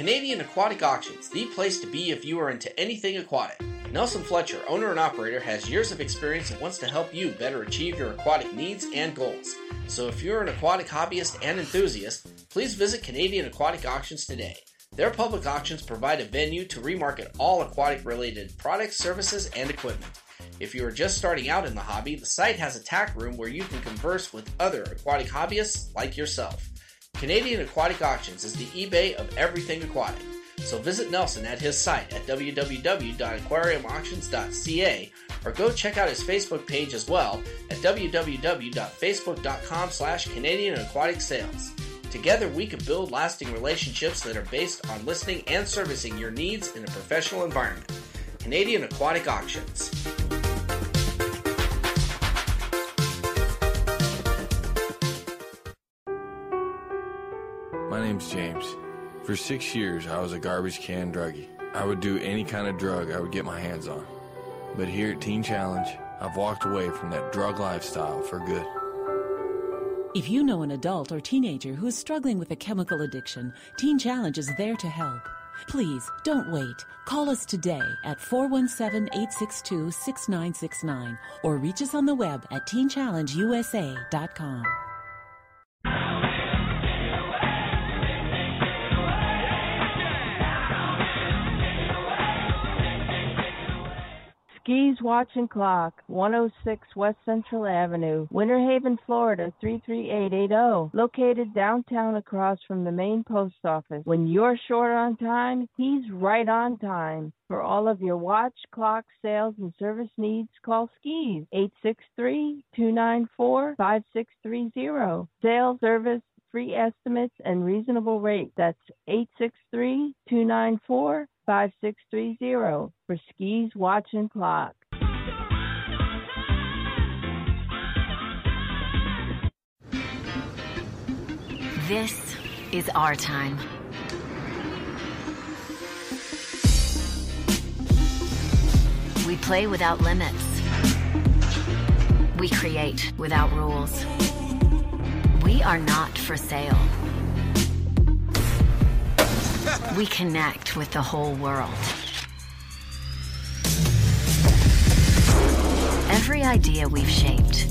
Canadian Aquatic Auctions, the place to be if you are into anything aquatic. Nelson Fletcher, owner and operator, has years of experience and wants to help you better achieve your aquatic needs and goals. So if you're an aquatic hobbyist and enthusiast, please visit Canadian Aquatic Auctions today. Their public auctions provide a venue to remarket all aquatic-related products, services, and equipment. If you are just starting out in the hobby, the site has a tack room where you can converse with other aquatic hobbyists like yourself. Canadian Aquatic Auctions is the eBay of everything aquatic. So visit Nelson at his site at www.aquariumauctions.ca or go check out his Facebook page as well at www.facebook.com/Canadian Aquatic Sales. Together we can build lasting relationships that are based on listening and servicing your needs in a professional environment. Canadian Aquatic Auctions. My name's James. For 6 years, I was a garbage can druggie. I would do any kind of drug I would get my hands on. But here at Teen Challenge, I've walked away from that drug lifestyle for good. If you know an adult or teenager who is struggling with a chemical addiction, Teen Challenge is there to help. Please, don't wait. Call us today at 417-862-6969 or reach us on the web at teenchallengeusa.com. Ski's Watch and Clock, 106 West Central Avenue, Winter Haven, Florida, 33880. Located downtown across from the main post office. When you're short on time, he's right on time. For all of your watch, clock, sales, and service needs, call Ski's, 863-294-5630. Sales, service, free estimates, and reasonable rate. That's 863-294-5630. 5630 for Ski's Watch and Clock. This is our time. We play without limits. We create without rules. We are not for sale. We connect with the whole world. Every idea we've shaped,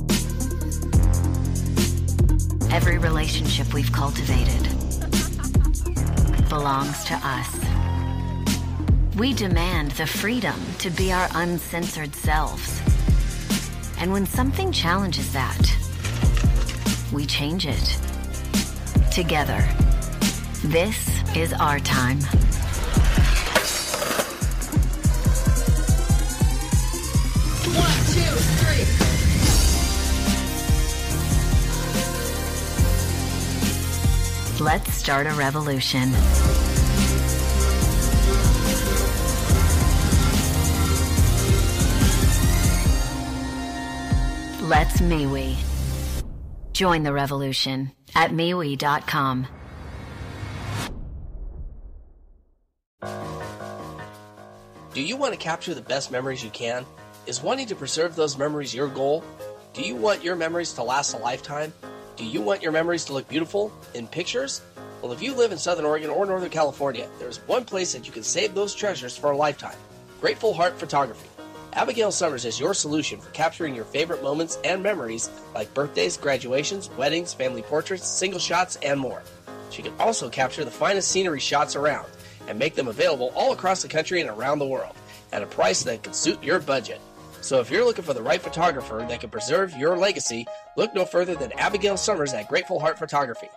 every relationship we've cultivated belongs to us. We demand the freedom to be our uncensored selves. And when something challenges that, we change it. Together. This is our time. One, two, three. Let's start a revolution. Let's MeWe. Join the revolution at MeWe.com. Do you want to capture the best memories you can? Is wanting to preserve those memories your goal? Do you want your memories to last a lifetime? Do you want your memories to look beautiful in pictures? Well, if you live in Southern Oregon or Northern California, there's one place that you can save those treasures for a lifetime. Grateful Heart Photography. Abigail Summers is your solution for capturing your favorite moments and memories like birthdays, graduations, weddings, family portraits, single shots, and more. She can also capture the finest scenery shots around and make them available all across the country and around the world at a price that can suit your budget. So if you're looking for the right photographer that can preserve your legacy, look no further than Abigail Summers at Grateful Heart Photography.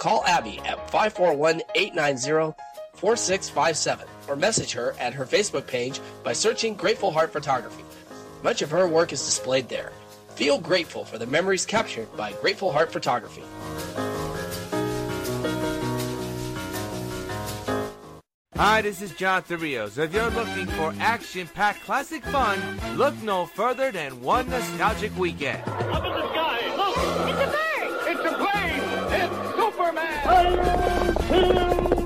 Call Abby at 541-890-4657 or message her at her Facebook page by searching Grateful Heart Photography. Much of her work is displayed there. Feel grateful for the memories captured by Grateful Heart Photography. Hi, this is John Torrios. If you're looking for action-packed classic fun, look no further than One Nostalgic Weekend. Up in the sky! Look! It's a bird! It's a plane! It's Superman!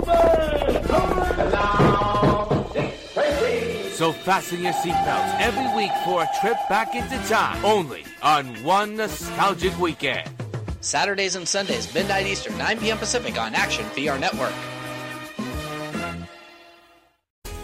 So fasten your seatbelts every week for a trip back into time, only on One Nostalgic Weekend. Saturdays and Sundays, midnight Eastern, 9 p.m. Pacific on Action VR Network.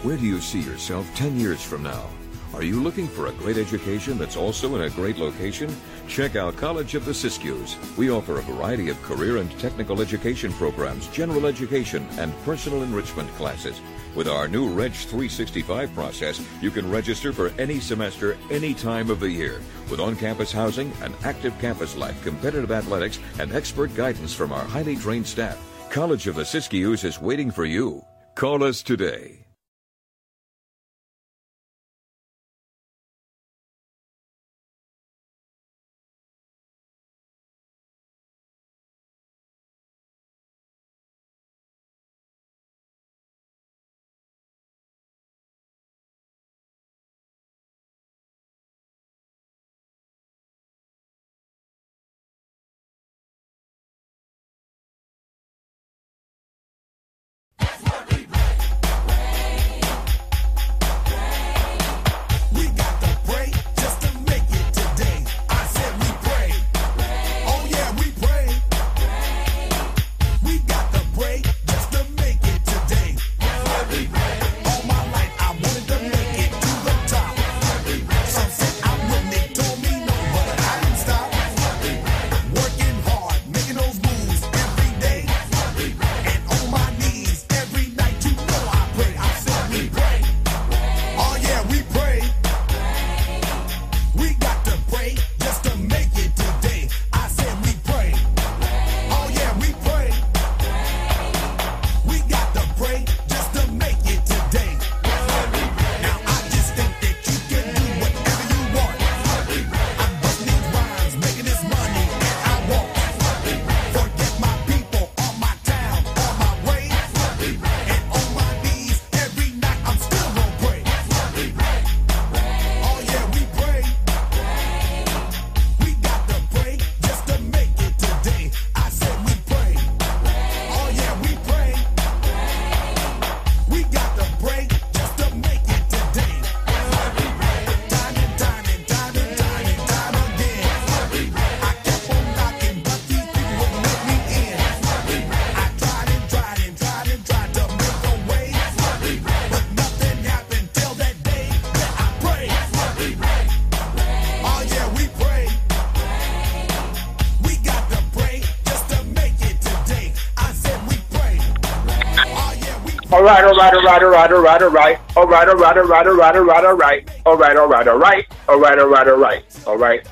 Where do you see yourself 10 years from now? Are you looking for a great education that's also in a great location? Check out College of the Siskiyous. We offer a variety of career and technical education programs, general education, and personal enrichment classes. With our new Reg 365 process, you can register for any semester, any time of the year. With on-campus housing, an active campus life, competitive athletics, and expert guidance from our highly trained staff, College of the Siskiyous is waiting for you. Call us today.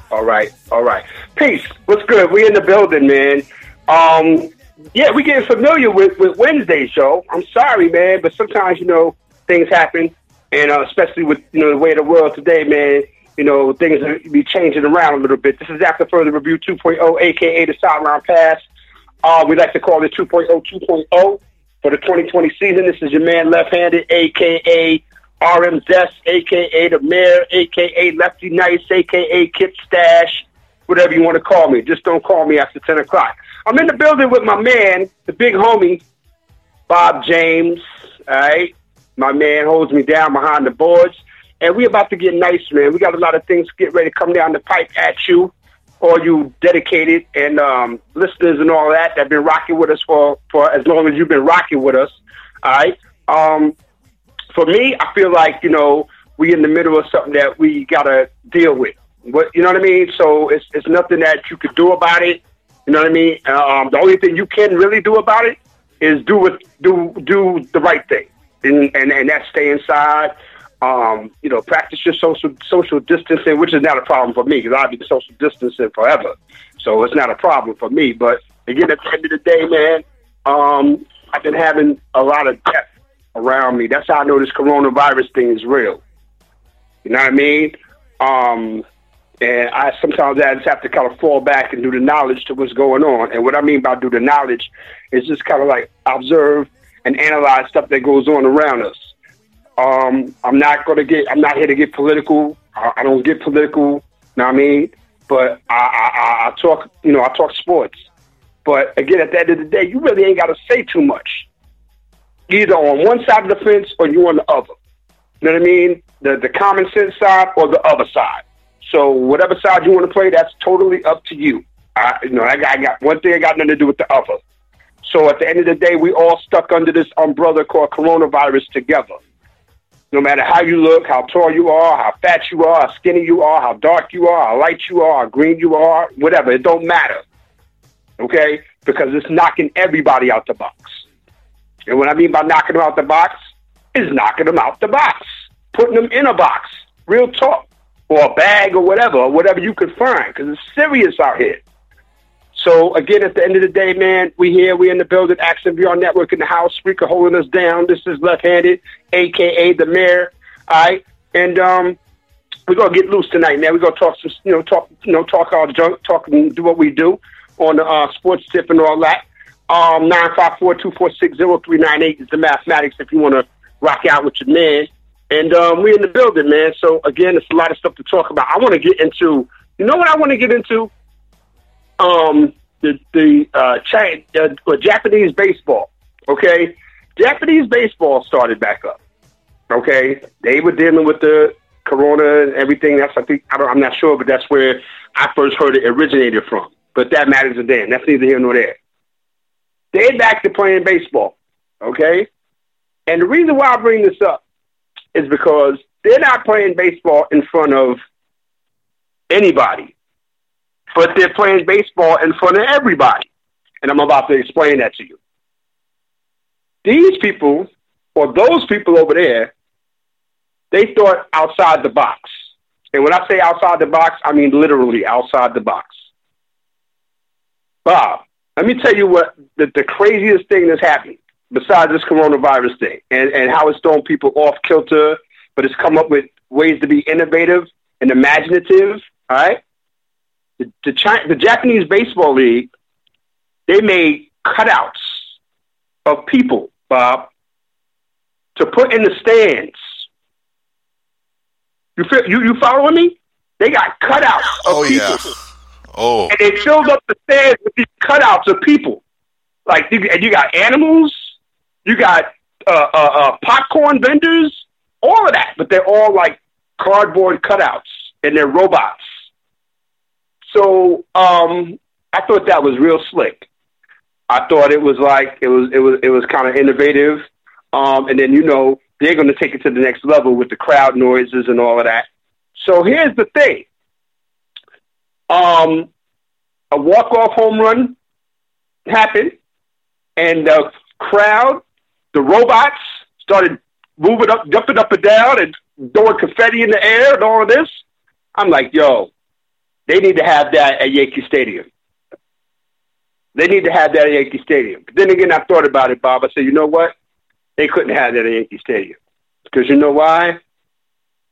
All right. Peace. What's good? We in the building, man. Yeah, we getting familiar with Wednesday's show. I'm sorry, man, but sometimes, you know, things happen, and especially with, you know, the way of the world today, man, you know, things are be changing around a little bit. This is After Further Review 2.0, a.k.a. The Side Round Pass. We like to call it 2.0. For the 2020 season, this is your man, Left Handed, a.k.a. RM Desk, a.k.a. The Mayor, a.k.a. Lefty Nice, a.k.a. Kit Stash, whatever you want to call me. Just don't call me after 10 o'clock. I'm in the building with my man, the big homie, Bob James, all right? My man holds me down behind the boards, and we about to get nice, man. We got a lot of things get ready to come down the pipe at you, all you dedicated and listeners and all that have been rocking with us for as long as you've been rocking with us, all right? For me, I feel like, you know, we in the middle of something that we got to deal with. What, you know what I mean? So it's nothing that you could do about it, you know what I mean? The only thing you can really do about it is do the right thing, and that's stay inside. You know, practice your social distancing, which is not a problem for me, because I've been social distancing forever, so it's not a problem for me. But again, at the end of the day, man, I've been having a lot of death around me. That's how I know this coronavirus thing is real. You know what I mean? And I just have to kind of fall back and do the knowledge to what's going on. And what I mean by do the knowledge is just kind of like observe and analyze stuff that goes on around us. I'm not here to get political. I don't get political, you know what I mean? But I talk sports. But again, at the end of the day, you really ain't got to say too much. Either on one side of the fence or you on the other. You know what I mean? The common sense side or the other side. So whatever side you want to play, that's totally up to you. I got one thing, I got nothing to do with the other. So at the end of the day, we all stuck under this umbrella called coronavirus together. No matter how you look, how tall you are, how fat you are, how skinny you are, how dark you are, how light you are, how green you are, whatever, it don't matter. Okay? Because it's knocking everybody out the box. And what I mean by knocking them out the box is knocking them out the box. Putting them in a box. Real talk. Or a bag or whatever you could find. Because it's serious out here. So, again, at the end of the day, man, we here, we in the building, Action VR Network in the house, Spreaker holding us down. This is Left Handed, a.k.a. The Mayor, all right? And we're going to get loose tonight, man. We're going to talk some, talk our junk, talk and do what we do on the sports tip and all that. 954-246-0398 is the mathematics if you want to rock out with your man. And we in the building, man. So, again, it's a lot of stuff to talk about. I want to get into, you know what I want to get into? Japanese baseball, okay? Japanese baseball started back up, okay? They were dealing with the corona and everything. That's, I think, I'm not sure, but that's where I first heard it originated from. But that matters a damn. That's neither here nor there. They're back to playing baseball, okay? And the reason why I bring this up is because they're not playing baseball in front of anybody. But they're playing baseball in front of everybody. And I'm about to explain that to you. These people, or those people over there, they thought outside the box. And when I say outside the box, I mean literally outside the box. Bob, let me tell you what the craziest thing that's happened, besides this coronavirus thing, and how it's thrown people off kilter, but it's come up with ways to be innovative and imaginative, all right? The Japanese Baseball League, they made cutouts of people, Bob, to put in the stands. You following me? They got cutouts of people. Yeah. Oh. And they filled up the stands with these cutouts of people. Like, and you got animals, you got popcorn vendors, all of that. But they're all like cardboard cutouts, and they're robots. So I thought that was real slick. I thought it was like it was kind of innovative, and then they're going to take it to the next level with the crowd noises and all of that. So here's the thing: a walk-off home run happened, and the crowd, the robots started moving up, jumping up and down, and throwing confetti in the air and all of this. I'm like, yo. They need to have that at Yankee Stadium. But then again, I thought about it, Bob. I said, you know what? They couldn't have that at Yankee Stadium. Because you know why?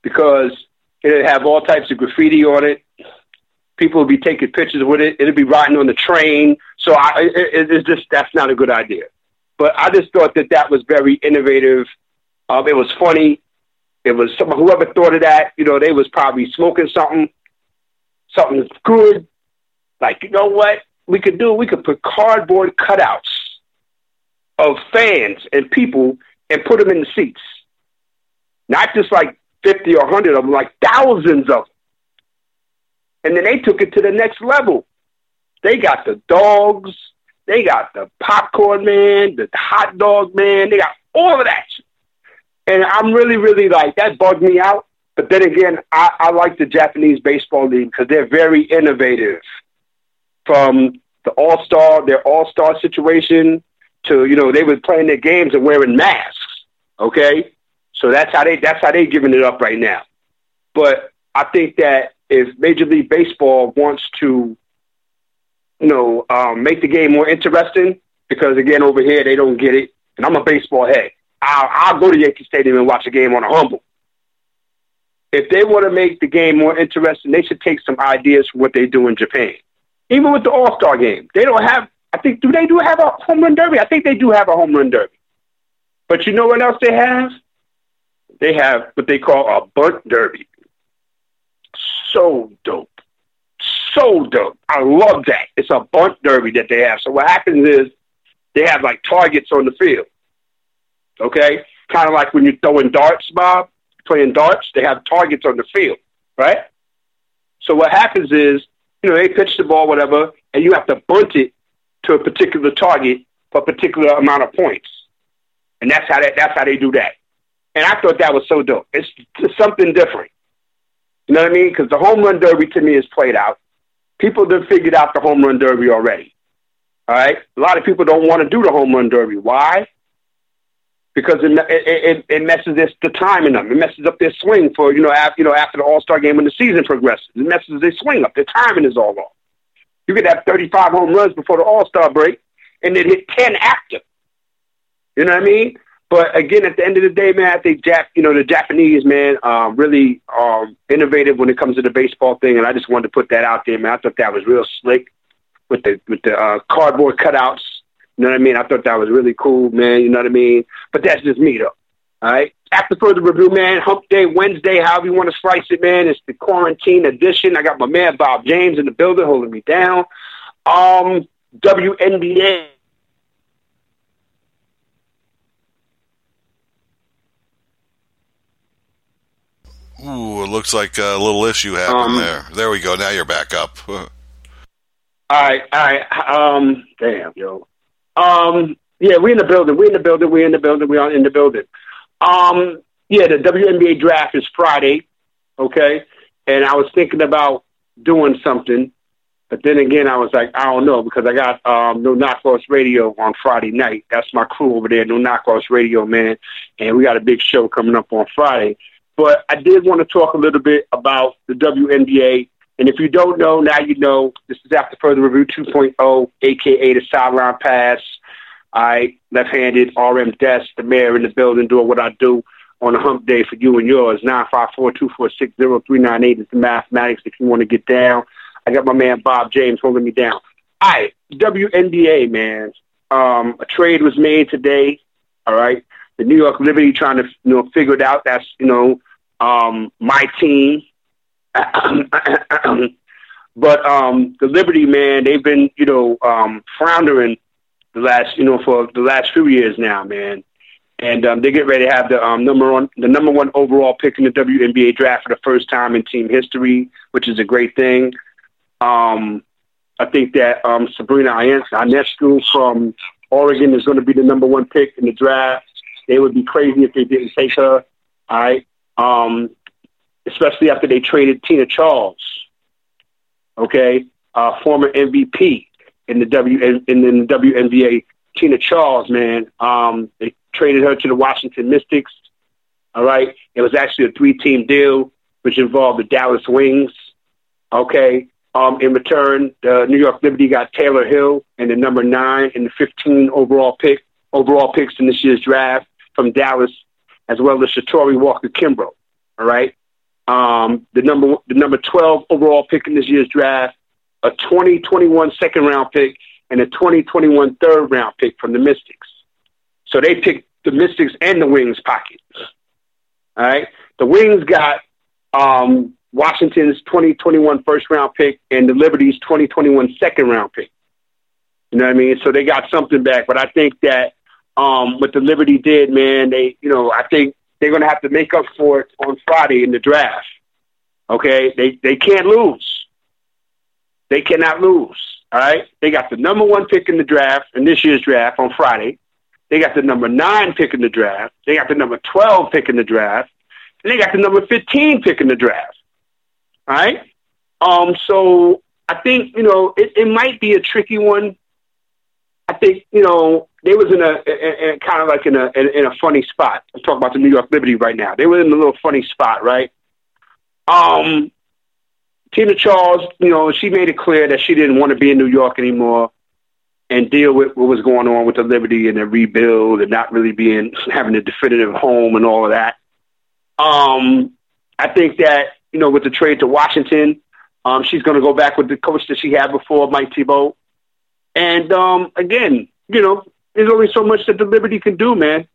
Because it'd have all types of graffiti on it. People would be taking pictures with it. It'd be riding on the train. So it's just, that's not a good idea. But I just thought that was very innovative. It was funny. It was whoever thought of that, they was probably smoking something that's good, like, you know what we could do? We could put cardboard cutouts of fans and people and put them in the seats. Not just like 50 or 100 of them, like thousands of them. And then they took it to the next level. They got the dogs. They got the popcorn man, the hot dog man. They got all of that. And I'm really, really like, that bugged me out. But then again, I like the Japanese Baseball League because they're very innovative. From their all-star situation to, they were playing their games and wearing masks, okay? So that's how they giving it up right now. But I think that if Major League Baseball wants to, make the game more interesting, because, again, over here they don't get it, and I'm a baseball head. I'll go to Yankee Stadium and watch a game on a humble. If they want to make the game more interesting, they should take some ideas from what they do in Japan. Even with the All-Star game, they don't have, I think, do they do have a home run derby? I think they do have a home run derby. But you know what else they have? They have what they call a bunt derby. So dope. I love that. It's a bunt derby that they have. So what happens is they have like targets on the field. Okay? Kind of like when you're throwing darts, Bob. Playing darts, they have targets on the field, right? So what happens is, they pitch the ball, whatever, and you have to bunt it to a particular target for a particular amount of points. And that's how they do that. And I thought that was so dope. It's something different. You know what I mean? Because the home run derby to me is played out. People have figured out the home run derby already. All right? A lot of people don't want to do the home run derby. Why? Because it messes the timing up. It messes up their swing for, after the All-Star game when the season progresses. It messes their swing up. Their timing is all off. You could have 35 home runs before the All-Star break and then hit 10 after. You know what I mean? But again, at the end of the day, man, I think the Japanese, man, really innovative when it comes to the baseball thing, and I just wanted to put that out there, man. I thought that was real slick with the cardboard cutouts. You know what I mean? I thought that was really cool, man. You know what I mean? But that's just me, though. All right. After further review, man, Hump Day, Wednesday, however you want to slice it, man. It's the quarantine edition. I got my man Bob James in the building holding me down. WNBA. Ooh, it looks like a little issue happened there. There we go. Now you're back up. All right. Damn, yo. Yeah, we're in the building. Yeah, the WNBA draft is Friday, okay? And I was thinking about doing something, but then again, I was like, I don't know, because I got No Knockoffs Radio on Friday night. That's my crew over there, No Knockoffs Radio, man. And we got a big show coming up on Friday. But I did want to talk a little bit about the WNBA. And if you don't know, now you know. This is After Further Review 2.0, a.k.a. The Side Round Pass. I Left Handed, RM Desk, The Mayor in the building, doing what I do on a hump day for you and yours. 954-246-0398 is the mathematics if you want to get down. I got my man Bob James holding me down. All right, WNBA, man. A trade was made today, all right? The New York Liberty trying to, figure it out. That's, my team. But the Liberty, man, they've been, floundering for the last few years now, man. And they get ready to have the number one overall pick in the WNBA draft for the first time in team history, which is a great thing. I think that Sabrina Ionescu from Oregon is going to be the number one pick in the draft. They would be crazy if they didn't take her, all right? Especially after they traded Tina Charles, okay, former MVP in the WNBA. Tina Charles, man, they traded her to the Washington Mystics, all right? It was actually a 3-team deal, which involved the Dallas Wings, okay? In return, the New York Liberty got Taylor Hill and the number 9 and the 15 overall picks in this year's draft from Dallas, as well as Satori Walker Kimbrough. All right. The number 12 overall pick in this year's draft, a 2021 second round pick, and a 2021 third round pick from the Mystics. So they picked the Mystics and the Wings pockets. All right. The Wings got Washington's 2021 first round pick and the Liberty's 2021 second round pick. You know what I mean? So they got something back, but I think that what the Liberty did, man, they, I think they're going to have to make up for it on Friday in the draft. Okay. They can't lose. They cannot lose. All right. They got the number 1 pick in the draft in this year's draft on Friday. They got the number 9 pick in the draft. They got the number 12 pick in the draft, and they got the number 15 pick in the draft. All right. So I think, it might be a tricky one. I think, they was in a kind of like in a funny spot. I'm talking about the New York Liberty right now. They were in a little funny spot, right? Tina Charles, she made it clear that she didn't want to be in New York anymore and deal with what was going on with the Liberty and the rebuild and not really having a definitive home and all of that. I think that, with the trade to Washington, she's going to go back with the coach that she had before, Mike Thibault. And, again, there's only so much that the Liberty can do, man,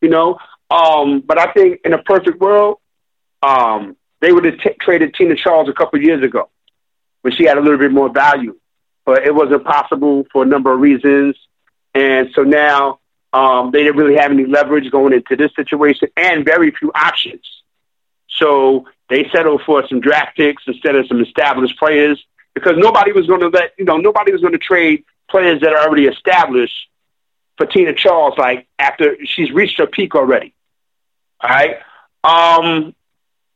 but I think in a perfect world, they would have traded Tina Charles a couple years ago when she had a little bit more value, but it wasn't possible for a number of reasons. And so now, they didn't really have any leverage going into this situation and very few options. So they settled for some draft picks instead of some established players, because nobody was going to nobody was going to trade players that are already established for Tina Charles, like after she's reached her peak already. All right.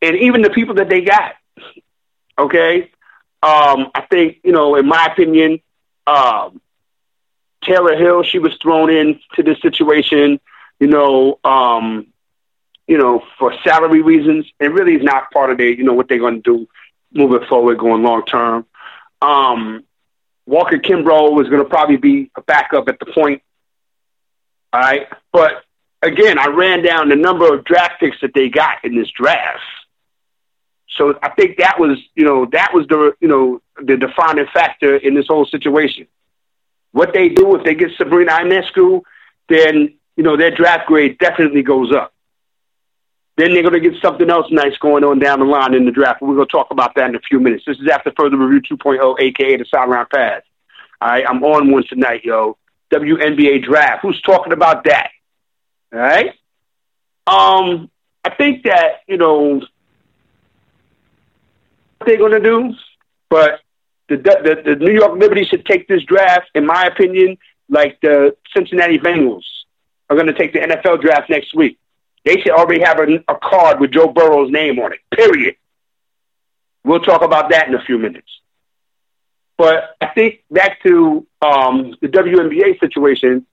And even the people that they got. Okay. I think, you know, in my opinion, Taylor Hill, she was thrown into this situation, you know, for salary reasons. It really is not part of their, you know, what they're going to do moving forward, going long term. Walker Kimbrough is going to probably be a backup at the point. All right. But again, I ran down the number of draft picks that they got in this draft. So I think that was, you know, that was the, you know, the defining factor in this whole situation. What they do, if they get Sabrina Ionescu, then, you know, their draft grade definitely goes up. Then they're going to get something else nice going on down the line in the draft. We're going to talk about that in a few minutes. This is After Further Review 2.0, a.k.a. The Side Round Pass. All right, I'm on one tonight, yo. WNBA draft. Who's talking about that? All right? I think that, you know, what they're going to do, but the New York Liberty should take this draft, in my opinion, like the Cincinnati Bengals are going to take the NFL draft next week. They should already have a card with Joe Burrow's name on it, period. We'll talk about that in a few minutes. But I think back to the WNBA situation,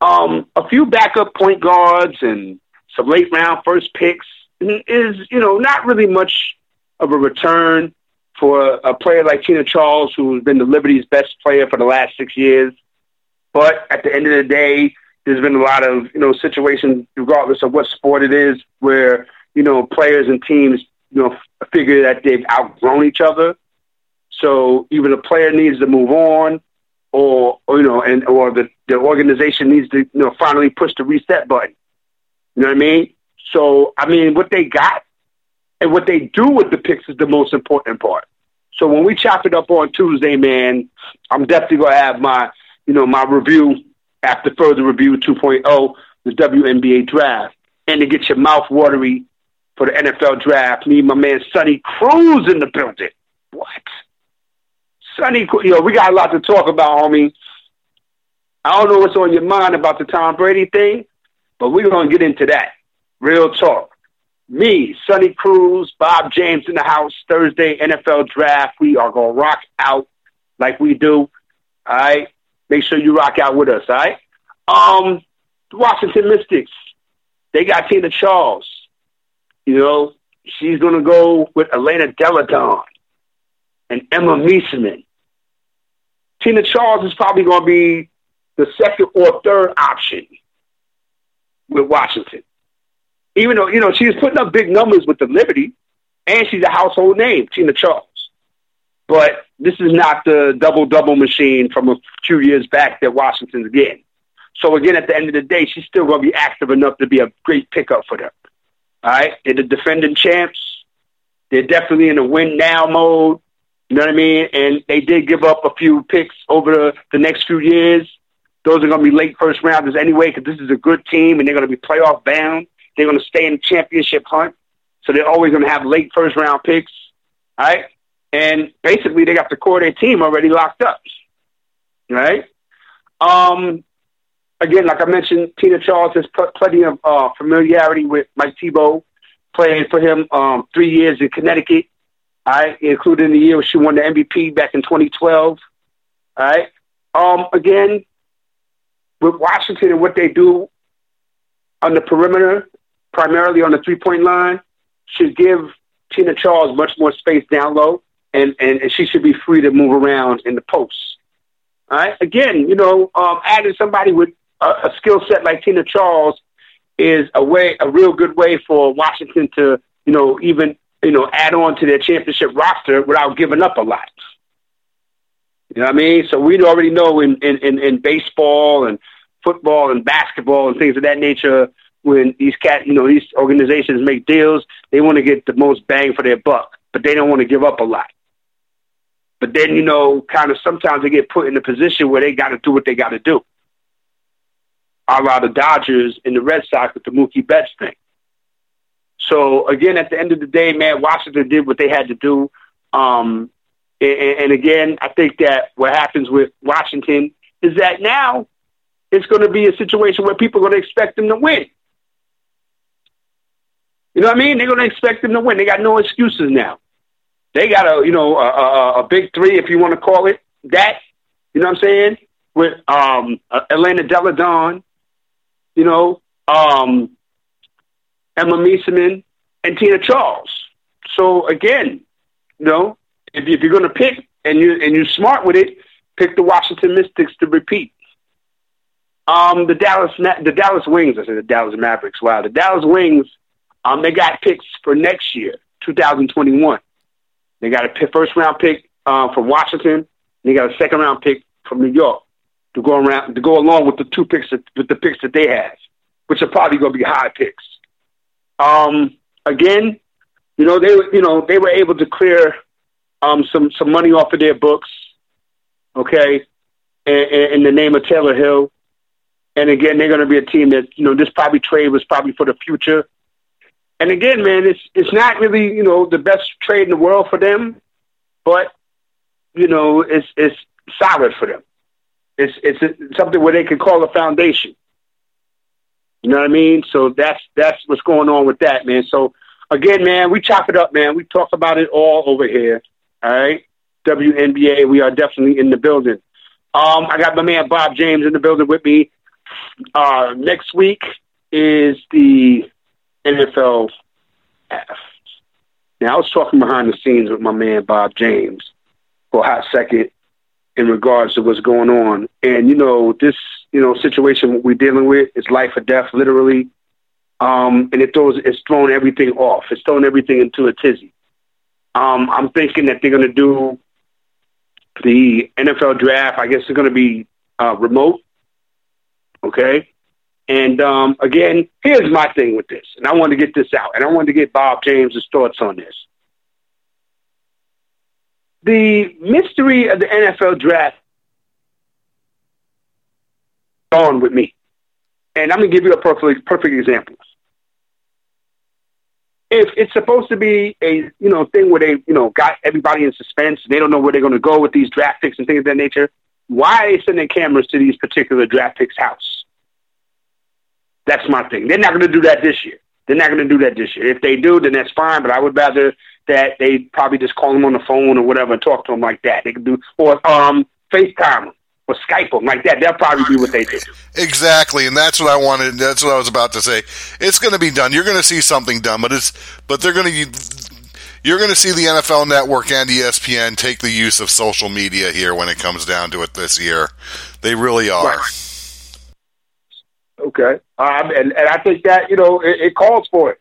a few backup point guards and some late-round first picks is, you know, not really much of a return for a player like Tina Charles, who's been the Liberty's best player for the last 6 years. But at the end of the day, there's been a lot of, you know, situations, regardless of what sport it is, where, you know, players and teams, you know, figure that they've outgrown each other. So either the player needs to move on or you know, and or the organization needs to, you know, finally push the reset button. You know what I mean? So, I mean, what they got and what they do with the picks is the most important part. So when we chop it up on Tuesday, man, I'm definitely going to have my, you know, my review After Further Review 2.0, the WNBA draft. And to get your mouth watery for the NFL draft, me and my man Sonny Cruz in the building. What? Sonny, you know, we got a lot to talk about, homie. I don't know what's on your mind about the Tom Brady thing, but we're going to get into that. Real talk. Me, Sonny Cruz, Bob James in the house, Thursday NFL draft. We are going to rock out like we do. All right? Make sure you rock out with us, all right? The Washington Mystics, they got Tina Charles. You know, she's going to go with Elena Deladon and Emma Miesemann. Tina Charles is probably going to be the second or third option with Washington. Even though, you know, she's putting up big numbers with the Liberty, and she's a household name, Tina Charles. But this is not the double-double machine from a few years back that Washington's getting. So, again, at the end of the day, she's still going to be active enough to be a great pickup for them. All right? They're the defending champs. They're definitely in a win-now mode. You know what I mean? And they did give up a few picks over the next few years. Those are going to be late first rounders anyway because this is a good team, and they're going to be playoff-bound. They're going to stay in the championship hunt. So they're always going to have late first-round picks. All right? And basically, they got the core of their team already locked up, right? Again, like I mentioned, Tina Charles has plenty of familiarity with Mike Tebow, playing for him 3 years in Connecticut, all right, including the year she won the MVP back in 2012, all right? Again, with Washington and what they do on the perimeter, primarily on the three-point line, should give Tina Charles much more space down low. And she should be free to move around in the post. All right? Again, you know, adding somebody with a skill set like Tina Charles is a real good way for Washington to, you know, even, you know, add on to their championship roster without giving up a lot. You know what I mean? So we already know in baseball and football and basketball and things of that nature, when these organizations make deals, they want to get the most bang for their buck, but they don't want to give up a lot. But then, you know, kind of sometimes they get put in a position where they got to do what they got to do. A la the Dodgers and the Red Sox with the Mookie Betts thing. So, again, at the end of the day, man, Washington did what they had to do. And again, I think that what happens with Washington is that now it's going to be a situation where people are going to expect them to win. You know what I mean? They're going to expect them to win. They got no excuses now. They got a big three, if you want to call it that. You know what I'm saying? With Elena Deladon, you know, Emma Miesemann, and Tina Charles. So again, you know, if you're going to pick and you're smart with it, pick the Washington Mystics to repeat. The Dallas Mavericks. Wow, the Dallas Wings. They got picks for next year, 2021. They got a first-round pick from Washington. They got a second-round pick from New York to go along with the two picks that they have, which are probably going to be high picks. Again, you know, they were able to clear some money off of their books, okay, in the name of Taylor Hill. And again, they're going to be a team that, you know, this probably trade was probably for the future. And again, man, it's not really, you know, the best trade in the world for them, but, you know, it's solid for them. It's something where they can call a foundation. You know what I mean? So that's what's going on with that, man. So again, man, we chop it up, man. We talk about it all over here. All right, WNBA, we are definitely in the building. I got my man Bob James in the building with me. Next week is the NFL. Now, I was talking behind the scenes with my man Bob James for a hot second in regards to what's going on. And, you know, this, you know, situation we're dealing with is life or death, literally. And it's thrown everything off. It's thrown everything into a tizzy. I'm thinking that they're going to do the NFL draft. I guess it's going to be remote. Okay. And, again, here's my thing with this. And I wanted to get this out. And I wanted to get Bob James' thoughts on this. The mystery of the NFL draft is gone with me. And I'm going to give you a perfect example. If it's supposed to be a, you know, thing where they, you know, got everybody in suspense, and they don't know where they're going to go with these draft picks and things of that nature, why are they sending cameras to these particular draft picks' house? That's my thing. They're not going to do that this year. If they do, then that's fine. But I would rather that they probably just call them on the phone or whatever and talk to them like that. They can do or FaceTime them or Skype them like that. They'll probably do what they do. Exactly, and that's what I wanted. That's what I was about to say. It's going to be done. You're going to see something done, but they're going to. You're going to see the NFL Network and ESPN take the use of social media here when it comes down to it this year. They really are. Right. Okay. And I think that, you know, it calls for it.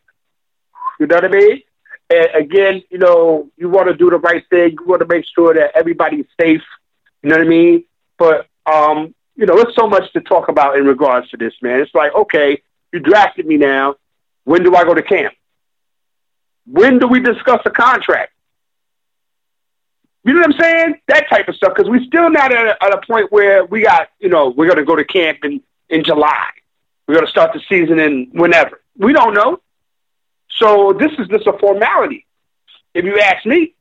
You know what I mean? And again, you know, you want to do the right thing. You want to make sure that everybody's safe. You know what I mean? But, you know, there's so much to talk about in regards to this, man. It's like, okay, you drafted me now. When do I go to camp? When do we discuss a contract? You know what I'm saying? That type of stuff. Because we're still not at a point where we got, you know, we're going to go to camp in July. We're going to start the season in whenever. We don't know. So this is just a formality, if you ask me.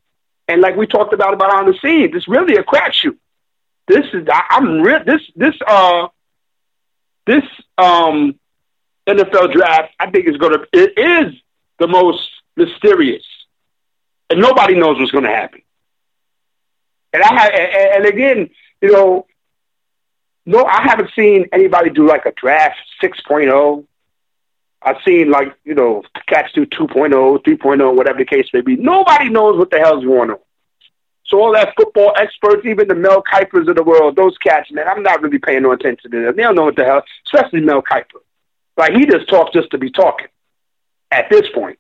And like we talked about on the scene, this is really a crapshoot. This is this NFL draft. I think it is the most mysterious, and nobody knows what's going to happen. And again, you know. No, I haven't seen anybody do like a draft 6.0. I've seen like, you know, cats do 2.0, 3.0, whatever the case may be. Nobody knows what the hell's going on. So all that football experts, even the Mel Kuypers of the world, those cats, man, I'm not really paying no attention to them. They don't know what the hell, especially Mel Kuyper. Like, he just talks just to be talking at this point.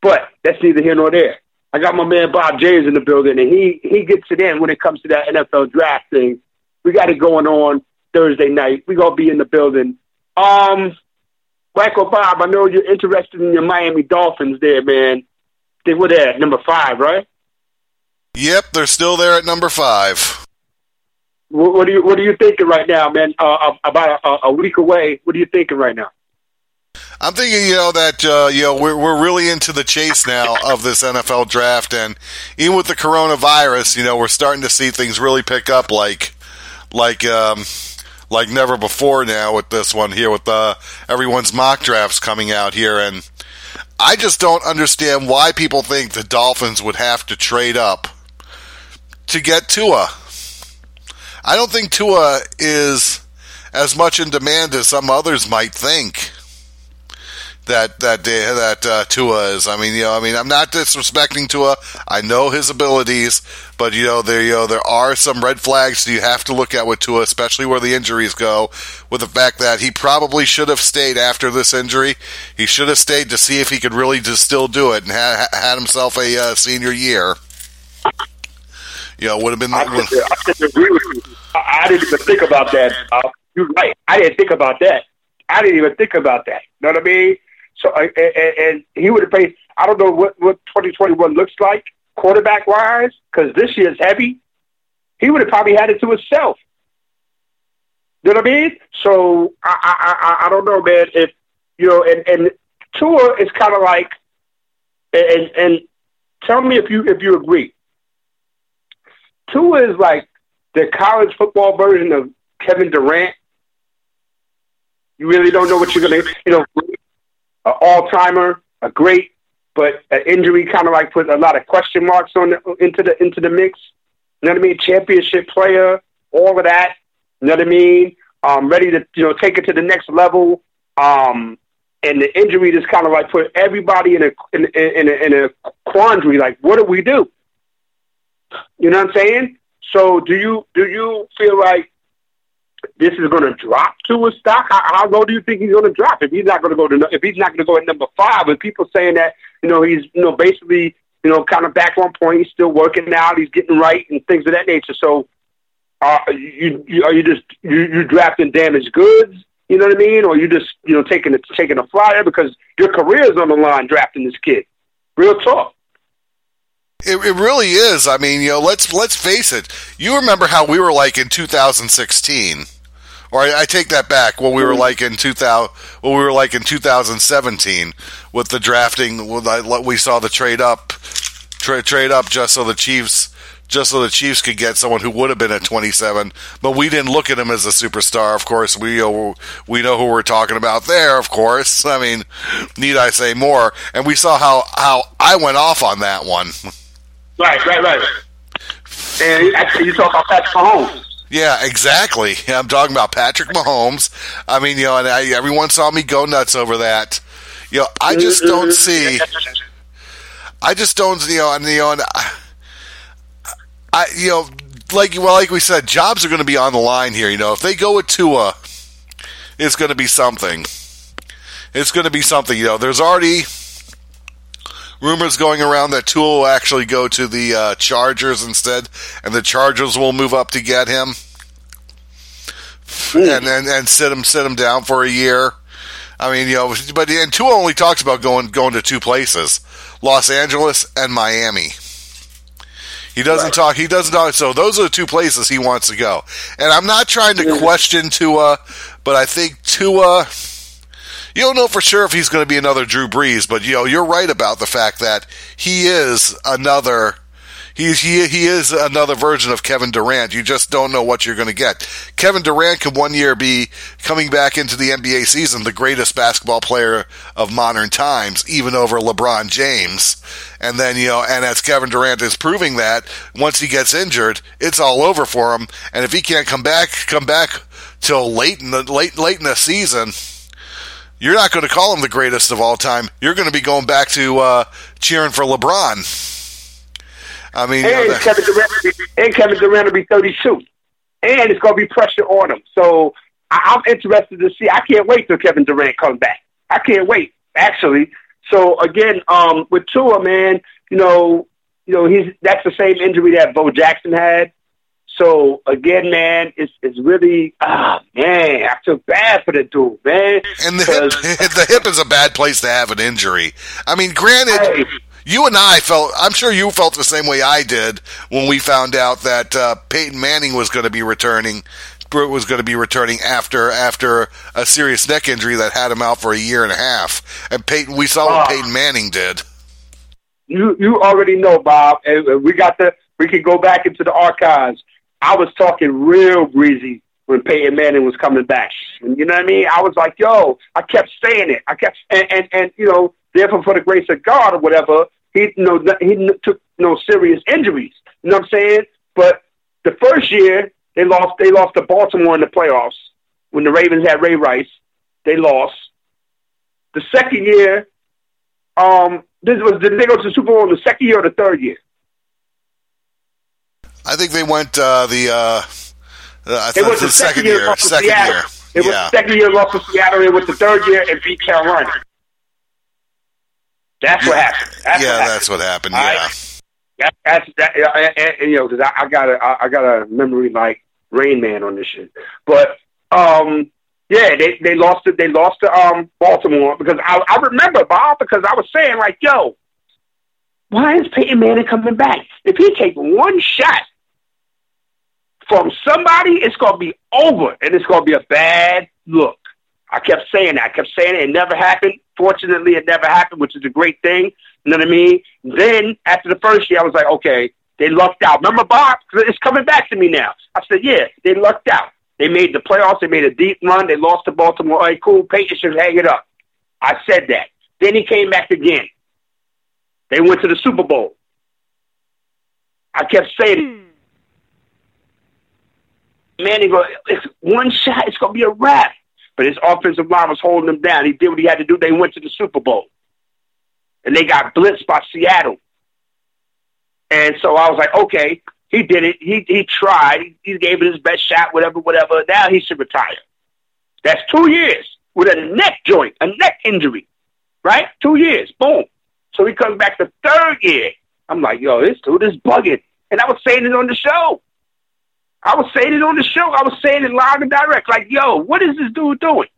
But that's neither here nor there. I got my man Bob James in the building, and he gets it in when it comes to that NFL draft thing. We got it going on Thursday night. We're going to be in the building. Michael Bob, I know you're interested in your Miami Dolphins there, man. They were there at number 5, right? Yep, they're still there at number 5. What are you thinking right now, man? About a week away, what are you thinking right now? I'm thinking, you know, that we're really into the chase now of this NFL draft, and even with the coronavirus, you know, we're starting to see things really pick up like never before now with this one here with everyone's mock drafts coming out here. And I just don't understand why people think the Dolphins would have to trade up to get Tua. I don't think Tua is as much in demand as some others might think that Tua is. I mean, I'm not disrespecting Tua. I know his abilities, but there are some red flags that you have to look at with Tua, especially where the injuries go. With the fact that he probably should have stayed after this injury, he should have stayed to see if he could really just still do it and had himself a senior year. Would have been. I agree with you. I didn't even think about that. You're right. I didn't think about that. You know what I mean? So, and he would have paid. I don't know what 2021 looks like quarterback wise, because this year's heavy. He would have probably had it to himself. You know what I mean? So I don't know, man. If and Tua is kind of like, and tell me if you agree. Tua is like the college football version of Kevin Durant. You really don't know what you're going to, an all-timer, a great, but an injury kind of like put a lot of question marks on into the mix. You know what I mean? Championship player, all of that. You know what I mean? Ready to take it to the next level. And the injury just kind of like put everybody in a quandary. Like, what do we do? You know what I'm saying? So do you feel like this is going to drop to a stock? How low do you think he's going to drop if he's not going to go to at number 5? And people saying that he's basically kind of back on point. He's still working out. He's getting right and things of that nature. So are you drafting damaged goods? You know what I mean? Or you just taking a flyer because your career is on the line drafting this kid. Real talk. It really is. I mean, let's face it. You remember how we were like in 2016, or I take that back. What we were like in 2017 with the drafting. We saw the trade up just so the Chiefs could get someone who would have been at 27, but we didn't look at him as a superstar. Of course, we know who we're talking about there. Of course, I mean, need I say more? And we saw how I went off on that one. Right. And actually, you talk about Patrick Mahomes. Yeah, exactly. I'm talking about Patrick Mahomes. I mean, and everyone saw me go nuts over that. I just don't see. I just don't, like we said, jobs are going to be on the line here. If they go with Tua, it's going to be something. There's already rumors going around that Tua will actually go to the Chargers instead, and the Chargers will move up to get him and sit him down for a year. I mean, but Tua only talks about going to two places: Los Angeles and Miami. He doesn't talk. So those are the two places he wants to go. And I'm not trying to question Tua, but I think Tua. You don't know for sure if he's going to be another Drew Brees, but you're right about the fact that he is another. He is another version of Kevin Durant. You just don't know what you're going to get. Kevin Durant could one year be coming back into the NBA season the greatest basketball player of modern times, even over LeBron James. And then and as Kevin Durant is proving that, once he gets injured, it's all over for him. And if he can't come back till late in the season, you're not going to call him the greatest of all time. You're going to be going back to cheering for LeBron. I mean, Kevin Durant will be 32, and it's going to be pressure on him. So I'm interested to see. I can't wait till Kevin Durant comes back. I can't wait, actually. So again, with Tua, man, that's the same injury that Bo Jackson had. So again, man, it's really I feel bad for the dude, man. And the hip is a bad place to have an injury. I mean, granted. Hey. You and I I'm sure you felt the same way I did when we found out that Peyton Manning was going to be returning. Brute was going to be returning after a serious neck injury that had him out for a year and a half. And we saw what Peyton Manning did. You already know, Bob. And we can go back into the archives. I was talking real breezy when Peyton Manning was coming back. You know what I mean? I was like, yo, I kept saying it. I kept, and Therefore, for the grace of God or whatever, he took no serious injuries. You know what I'm saying? But the first year they lost to Baltimore in the playoffs when the Ravens had Ray Rice. They lost. The second year, did they go to the Super Bowl in the second year or the third year? I think they went the second year. It was the second year loss to Seattle. It was the third year and beat Carolina. That's what happened. That's what happened. Yeah. I got a memory like Rain Man on this shit. But they lost to Baltimore because I remember, Bob, because I was saying like, yo, why is Peyton Manning coming back? If he take one shot from somebody, it's gonna be over and it's gonna be a bad look. I kept saying it. It never happened. Fortunately, it never happened, which is a great thing. You know what I mean? Then, after the first year, I was like, okay, they lucked out. Remember, Bob? It's coming back to me now. I said, yeah, they lucked out. They made the playoffs. They made a deep run. They lost to Baltimore. All right, cool. Peyton should hang it up. I said that. Then he came back again. They went to the Super Bowl. I kept saying, Manning, it's one shot. It's going to be a wrap. But his offensive line was holding him down. He did what he had to do. They went to the Super Bowl. And they got blitzed by Seattle. And so I was like, okay, he did it. He tried. He gave it his best shot, whatever. Now he should retire. That's 2 years with a neck injury, right? 2 years, boom. So he comes back the third year. I'm like, yo, this dude is bugging. And I was saying it on the show. I was saying it live and direct. Like, yo, what is this dude doing?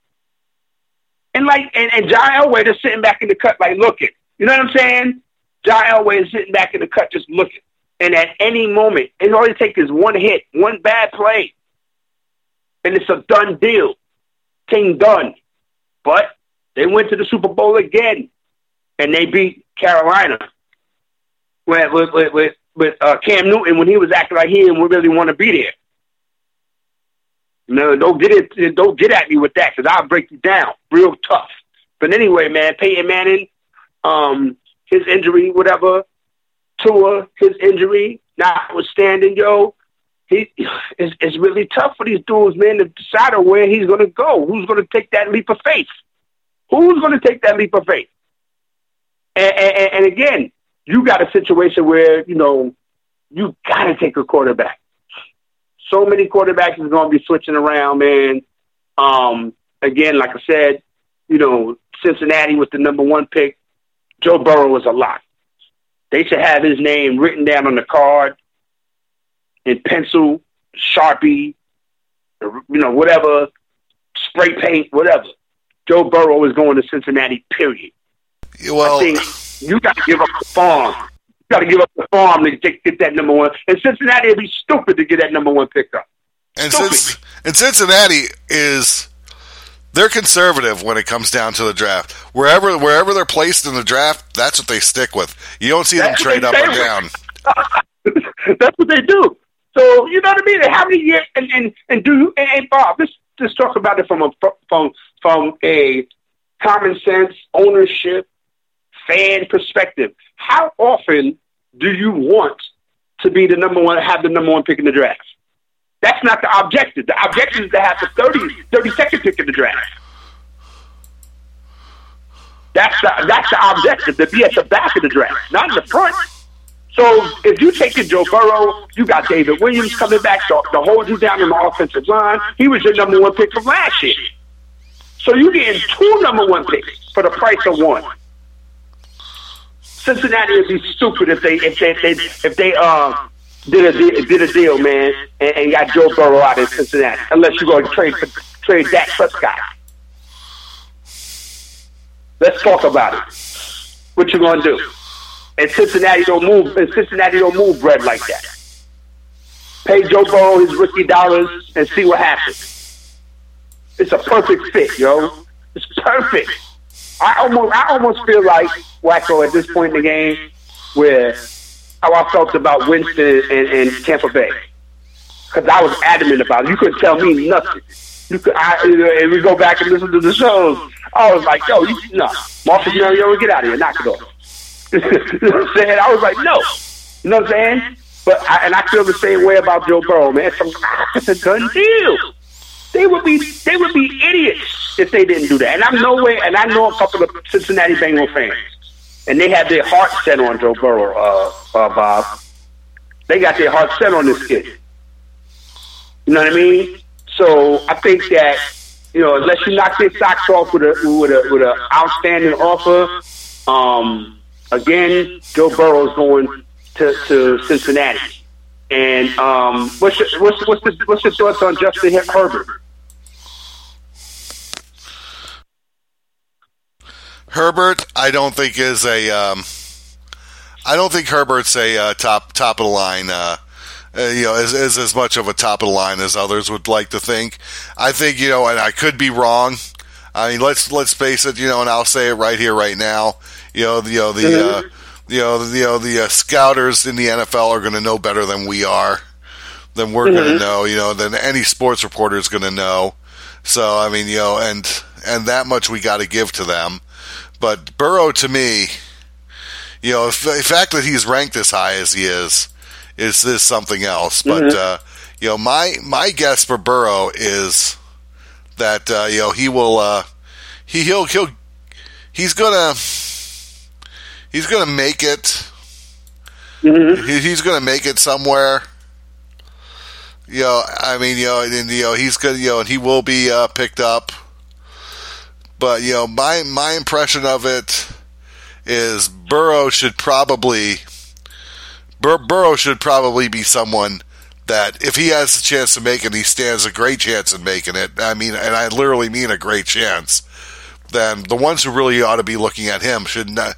And like, and John Elway just sitting back in the cut, like looking. You know what I'm saying? John Elway is sitting back in the cut just looking. And at any moment, it only takes is one hit, one bad play. And it's a done deal. King done. But they went to the Super Bowl again. And they beat Carolina. With Cam Newton when he was acting like he didn't really want to be there. No, don't get at me with that because I'll break you down real tough. But anyway, man, Peyton Manning, his injury, whatever. Tua, his injury, notwithstanding, yo, it's really tough for these dudes, man, to decide where he's going to go. Who's going to take that leap of faith? And again, you got a situation where, you know, you got to take a quarterback. So many quarterbacks is going to be switching around, man. Again, like I said, you know, Cincinnati was the number one pick. Joe Burrow was a lock. They should have his name written down on the card in pencil, Sharpie, you know, whatever, spray paint, whatever. Joe Burrow is going to Cincinnati, period. Well, I think you got to give up the farm. You got to give up the farm to get that number one. And Cincinnati would be stupid to get that number one pick up. And Cincinnati is... They're conservative when it comes down to the draft. Wherever they're placed in the draft, that's what they stick with. You don't see them trade up or down. That's what they do. So you know what I mean. How many years? And do you? And Bob, let's just talk about it from a common sense ownership fan perspective. How often do you want to be the number one? Have the number one pick in the draft? That's not the objective. The objective is to have the 32nd pick in the draft. That's the objective, to be at the back of the draft, not in the front. So if you take Joe Burrow, you got David Williams coming back to hold you down in the offensive line. He was your number one pick from last year. So you're getting two number one picks for the price of one. Cincinnati would be stupid if they did a deal, man, and got Joe Burrow out in Cincinnati. Unless you're going to trade Dak Prescott. Let's talk about it. What you going to do? And Cincinnati don't move bread like that. Pay Joe Burrow his rookie dollars and see what happens. It's a perfect fit, yo. It's perfect. I almost feel like Wacko at this point in the game where... how I felt about Winston and Tampa Bay. Because I was adamant about it. You couldn't tell me nothing. And we go back and listen to the shows. I was like, yo, no. Martha, yo, get out of here. Knock it off. You know what I'm saying? I was like, no. You know what I'm saying? But I feel the same way about Joe Burrow, man. It's a done deal. They would be idiots if they didn't do that. And I'm nowhere. And I know a couple of Cincinnati Bengals fans, and they have their heart set on Joe Burrow, Bob. They got their heart set on this kid. You know what I mean? So I think that, you know, unless you knock their socks off with a outstanding offer, again, Joe Burrow's going to Cincinnati. And what's your thoughts on Justin Herbert? Herbert, I don't think is a. I don't think Herbert's a top of the line. You know, is as much of a top of the line as others would like to think. I think, you know, and I could be wrong. I mean, let's face it, you know, and I'll say it right here, right now. The scouters in the NFL are going to know better than we are, than we're going to know, you know, than any sports reporter is going to know. So, I mean, you know, and that much we got to give to them. But Burrow, to me, you know, the fact that he's ranked as high as he is this something else. But, you know, my guess for Burrow is that, you know, he will, he's gonna make it. Mm-hmm. He's gonna make it somewhere. You know, I mean, you know, and, you know, he's gonna, you know, and he will be picked up. But, you know, my impression of it is Burrow should probably be someone that if he has the chance to make it, he stands a great chance in making it. I mean, and I literally mean a great chance. Then the ones who really ought to be looking at him should not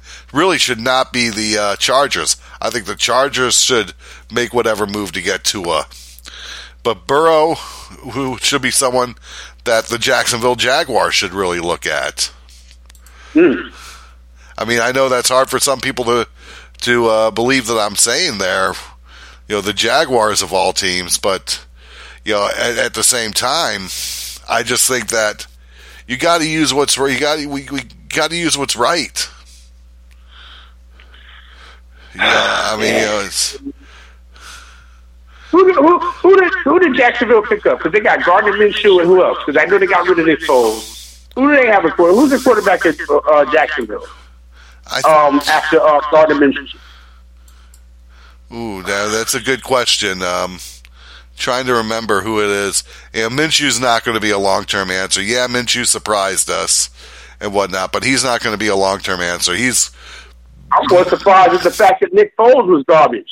be the Chargers. I think the Chargers should make whatever move to get Tua. But Burrow, who should be someone that the Jacksonville Jaguars should really look at. Mm. I mean, I know that's hard for some people to believe that I'm saying there. You know, the Jaguars of all teams, but you know, at the same time, I just think that. You got to use what's right. We got to use what's right. Yeah, I mean, you know, it's who did Jacksonville pick up? Because they got Gardner Minshew and who else? Because I know they got rid of Nick Foles. Who do they have a quarterback? Who's the quarterback at Jacksonville? After Gardner Minshew. Ooh, that's a good question. Trying to remember who it is. And Minshew's not going to be a long-term answer. Yeah, Minshew surprised us and whatnot, but he's not going to be a long-term answer. I was surprised at the fact that Nick Foles was garbage.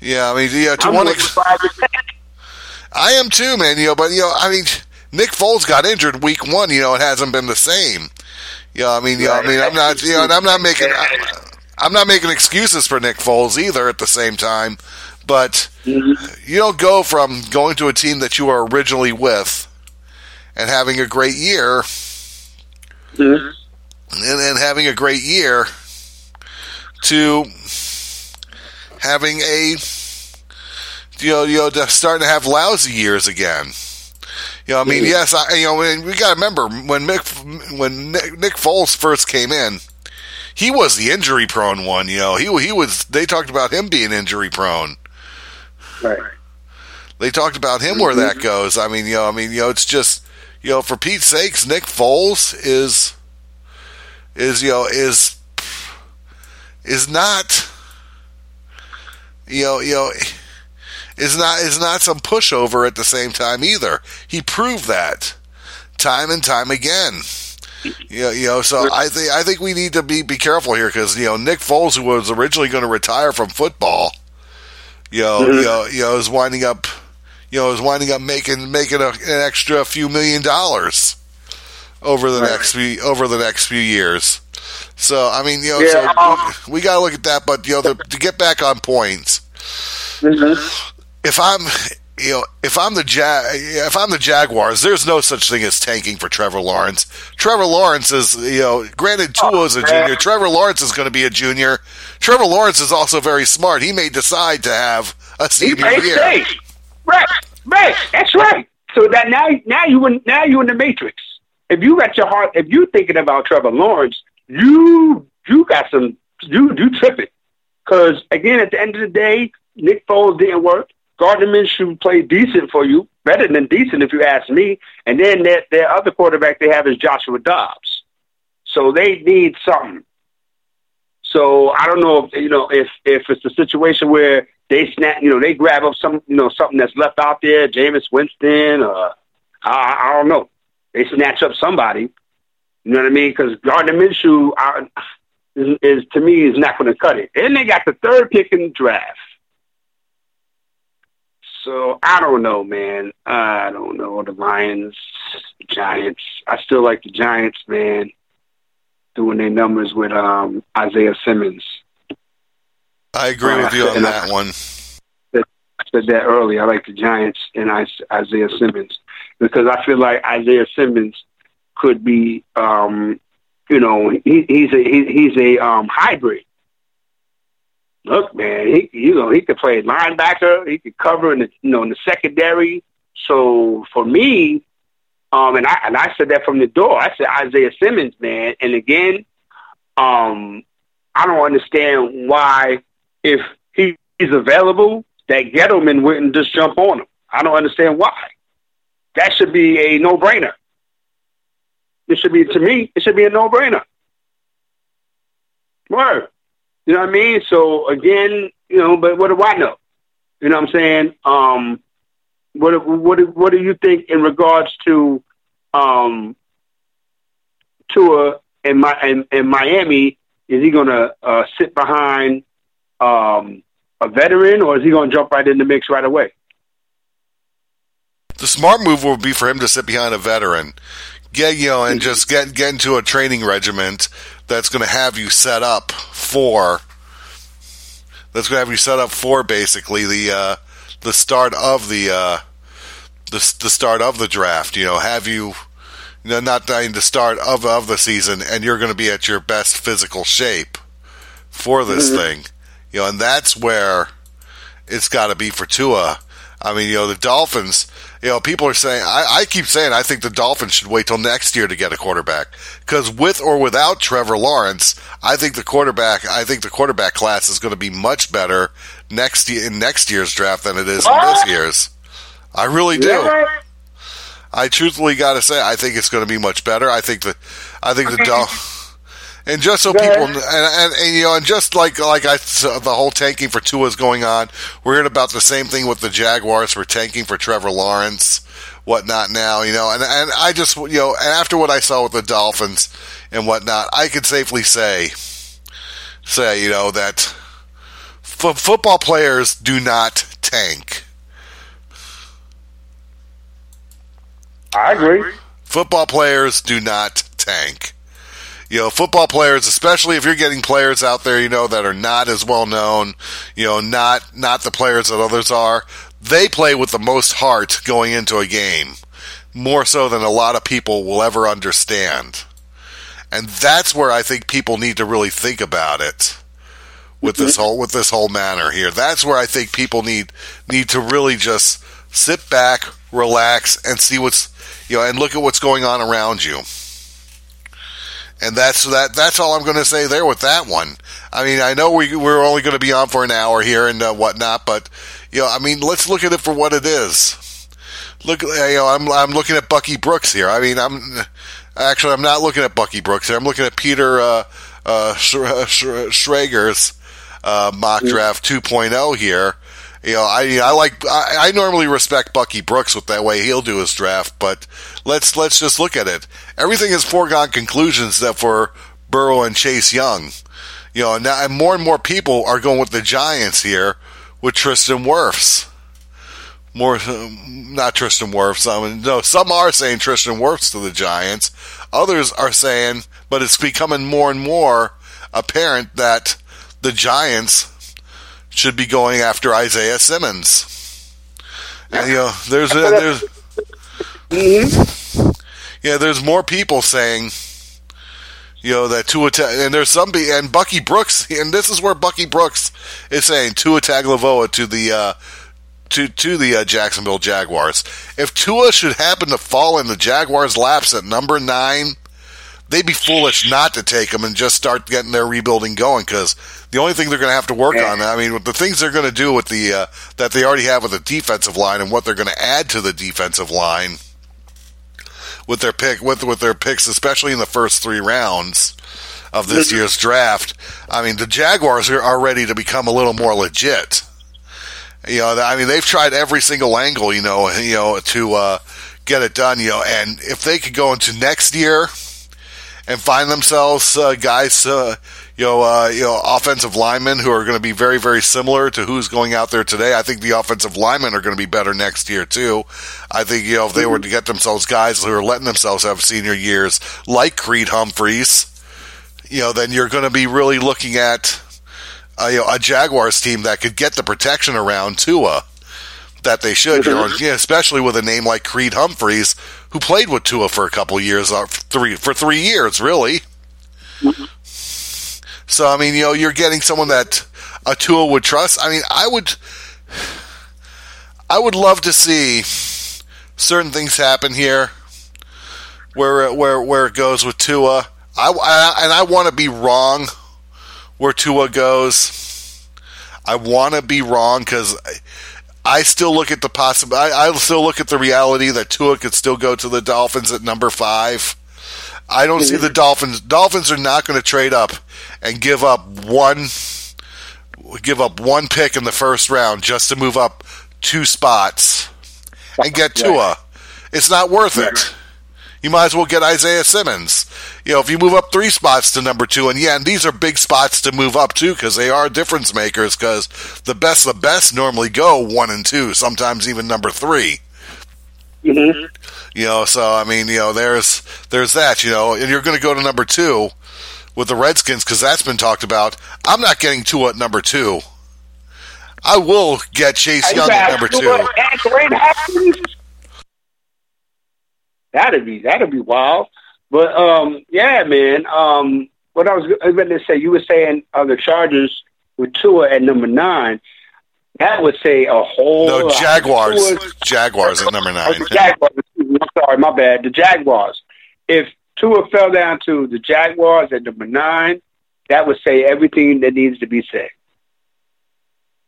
Yeah, I mean, yeah, I am too, man. You know, but you know, I mean, Nick Foles got injured week one. You know, it hasn't been the same. Yeah, I mean, right. You know, I mean, I'm not making excuses for Nick Foles either. At the same time. But you don't go from going to a team that you were originally with and having a great year and having a great year to having a, you know, to starting to have lousy years again. You know, I mean, yes, you know, and we got to remember when Nick Foles first came in, he was the injury prone one. You know, he was, they talked about him being injury prone. Right. They talked about him where that goes. I mean, you know, it's just, you know, for Pete's sakes, Nick Foles is not some pushover at the same time either. He proved that time and time again. You know, so I think we need to be careful here because, you know, Nick Foles, who was originally going to retire from football. You know, is winding up making an extra few $1,000,000 over the next few years. So I mean, you know, so we got to look at that. But you know, to get back on points, if I'm the Jaguars, there's no such thing as tanking for Trevor Lawrence. Trevor Lawrence is, you know, granted Tua's a junior. Trevor Lawrence is going to be a junior. Trevor Lawrence is also very smart. He may decide to have a senior year. Right. That's right. So that now you're in the matrix. If you got your heart, if you're thinking about Trevor Lawrence, you tripping. Because again, at the end of the day, Nick Foles didn't work. Gardner Minshew played decent for you, better than decent if you ask me. And then their other quarterback they have is Joshua Dobbs. So they need something. So I don't know if it's a situation where they they grab up something that's left out there, Jameis Winston, or I don't know. They snatch up somebody. You know what I mean? Because Gardner Minshew is to me not going to cut it. And they got the third pick in the draft. So I don't know, man. I don't know. The Lions, the Giants. I still like the Giants, man. Doing their numbers with Isaiah Simmons. I agree with you on that one. I said that earlier. I like the Giants and Isaiah Simmons because I feel like Isaiah Simmons could be, he's a hybrid. Look, man, he could play linebacker. He could cover in the secondary. So for me. And I said that from the door. I said Isaiah Simmons, man. And again, I don't understand why, if he's available, that Gettleman wouldn't just jump on him. I don't understand why. That should be a no-brainer. It should be a no-brainer. Word. You know what I mean? So again, but what do I know? You know what I'm saying? What do you think in regards to Tua and Miami? Is he going to sit behind a veteran, or is he going to jump right in the mix right away? The smart move would be for him to sit behind a veteran, and just get into a training regiment that's going to have you set up for. That's going to have you set up for basically the start of the start of the draft, not dying the start of the season, and you're going to be at your best physical shape for this thing. And that's where it's got to be for Tua. I mean, the Dolphins, people are saying, I keep saying I think the Dolphins should wait till next year to get a quarterback, because with or without Trevor Lawrence, I think the quarterback class is going to be much better next year's draft than it is in this year's. I really do. Yeah. I truthfully got to say, I think it's going to be much better. I think the Dolphins, and just so people, and just like the whole tanking for Tua is going on. We're hearing about the same thing with the Jaguars. We're tanking for Trevor Lawrence, whatnot now, and I just, and after what I saw with the Dolphins and whatnot, I could safely say, that football players do not tank. I agree. Football players do not tank. Football players, especially if you're getting players out there, that are not as well known, not the players that others are, they play with the most heart going into a game, more so than a lot of people will ever understand. And that's where I think people need to really think about it with this whole manner here. That's where I think people need to really just sit back, relax, and see what's and look at what's going on around you. And that's all I'm going to say there with that one. I mean, I know we're only going to be on for an hour here and whatnot, but I mean, let's look at it for what it is. Look, I'm looking at Bucky Brooks here. I mean, I'm not looking at Bucky Brooks here. I'm looking at Peter Schrager's mock draft 2.0 here. I normally respect Bucky Brooks with that way he'll do his draft, but let's just look at it. Everything is foregone conclusions except for Burrow and Chase Young. And more people are going with the Giants here with Tristan Wirfs. Not Tristan Wirfs. Some are saying Tristan Wirfs to the Giants. Others are saying, but it's becoming more and more apparent that the Giants should be going after Isaiah Simmons. And, there's more people saying, that Tua and there's and Bucky Brooks, and this is where Bucky Brooks is saying Tua Tagovailoa to the to the Jacksonville Jaguars. If Tua should happen to fall in the Jaguars' laps at number 9, they'd be foolish not to take him and just start getting their rebuilding going, because the only thing they're going to have to work on, I mean, with the things they're going to do with the that they already have with the defensive line and what they're going to add to the defensive line with their pick with their picks, especially in the first three rounds of this year's draft. I mean, the Jaguars are ready to become a little more legit. You know, I mean, they've tried every single angle, you know, to get it done. You know, and if they could go into next year and find themselves guys, you know, offensive linemen who are going to be very, very similar to who's going out there today. I think the offensive linemen are going to be better next year too. I think, you know, if they were to get themselves guys who are letting themselves have senior years, like Creed Humphreys, you know, then you're going to be really looking at you know, a Jaguars team that could get the protection around Tua that they should, you know, especially with a name like Creed Humphreys, who played with Tua for a couple years, for 3 years, really. So, I mean, you know, you're getting someone that a Tua would trust. I mean, I would love to see certain things happen here where it goes with Tua. I want to be wrong where Tua goes. I want to be wrong because I still look at the possibility. I still look at the reality that Tua could still go to the Dolphins at number 5. I don't see the Dolphins. Dolphins are not going to trade up and give up one pick in the first round just to move up 2 spots and get Tua. It's not worth it. You might as well get Isaiah Simmons. You know, if you move up 3 spots to number 2, and these are big spots to move up to because they are difference makers, because the best normally go 1 and 2, sometimes even number 3. Mm-hmm. You know, so, I mean, you know, there's that, you know, and you're going to go to number 2 with the Redskins because that's been talked about. I'm not getting Tua at number 2. I will get Chase Young at number 2. That'd be wild. But yeah, man. What I was going to say, you were saying the Chargers with Tua at number 9. That would say a whole. No, Jaguars. Jaguars at number 9. Jaguars. I'm sorry, my bad. The Jaguars. If Tua fell down to the Jaguars at number 9, that would say everything that needs to be said.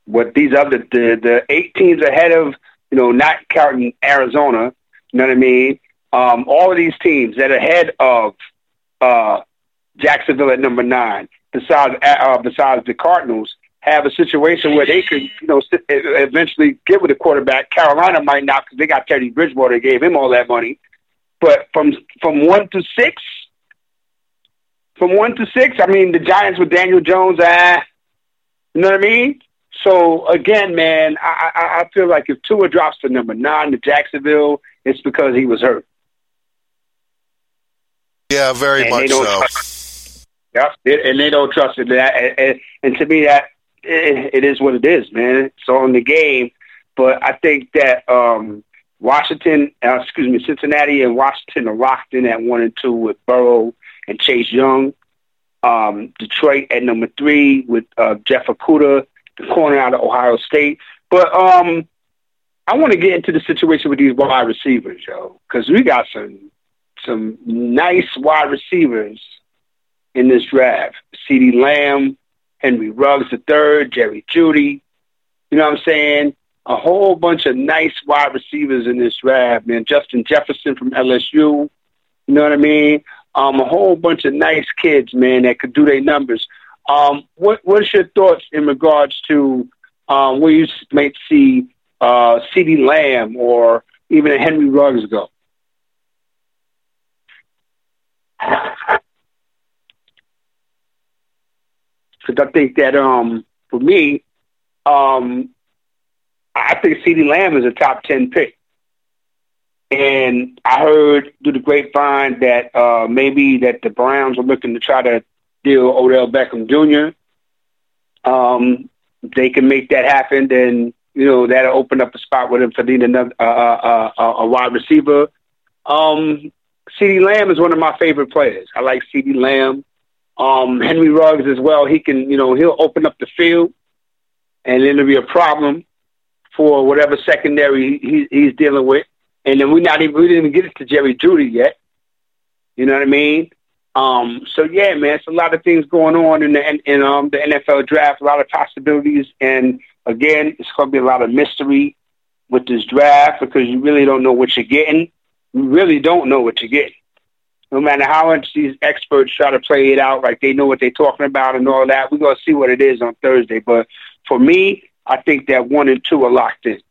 What these other the 8 teams ahead of, you know, not counting Arizona. You know what I mean? All of these teams that are ahead of Jacksonville at number 9, besides the Cardinals, have a situation where they could, you know, eventually get with a quarterback. Carolina might not, because they got Teddy Bridgewater, gave him all that money. But from one to six, I mean, the Giants with Daniel Jones, you know what I mean? So again, man, I feel like if Tua drops to number 9 to Jacksonville, it's because he was hurt. Yeah, very and much so. Yep, and they don't trust it. And to me, that it is what it is, man. It's on the game. But I think that Cincinnati and Washington are locked in at 1 and 2 with Burrow and Chase Young. Detroit at number 3 with Jeff Okudah, the corner out of Ohio State. But I want to get into the situation with these wide receivers, yo, because we got some nice wide receivers in this draft. CeeDee Lamb, Henry Ruggs III, Jerry Jeudy. You know what I'm saying? A whole bunch of nice wide receivers in this draft, man. Justin Jefferson from LSU. You know what I mean? A whole bunch of nice kids, man, that could do their numbers. What's your thoughts in regards to where you might see CeeDee Lamb or even a Henry Ruggs go? Because I think that for me, I think CeeDee Lamb is a top 10 pick. And I heard through the grapevine that maybe that the Browns are looking to try to deal Odell Beckham Jr. They can make that happen, then, you know, that'll open up a spot with him for needing a wide receiver. CeeDee Lamb is one of my favorite players. I like CeeDee Lamb. Henry Ruggs as well. He'll open up the field, and then it'll be a problem. for whatever secondary he's dealing with. And then we didn't even get it to Jerry Jeudy yet. You know what I mean? So yeah, man, it's a lot of things going on in the NFL draft, a lot of possibilities. And again, it's going to be a lot of mystery with this draft because you really don't know what you're getting. You really don't know what you're getting. No matter how much these experts try to play it out, like they know what they're talking about and all that, we're going to see what it is on Thursday. But for me, I think that 1 and 2 are locked in.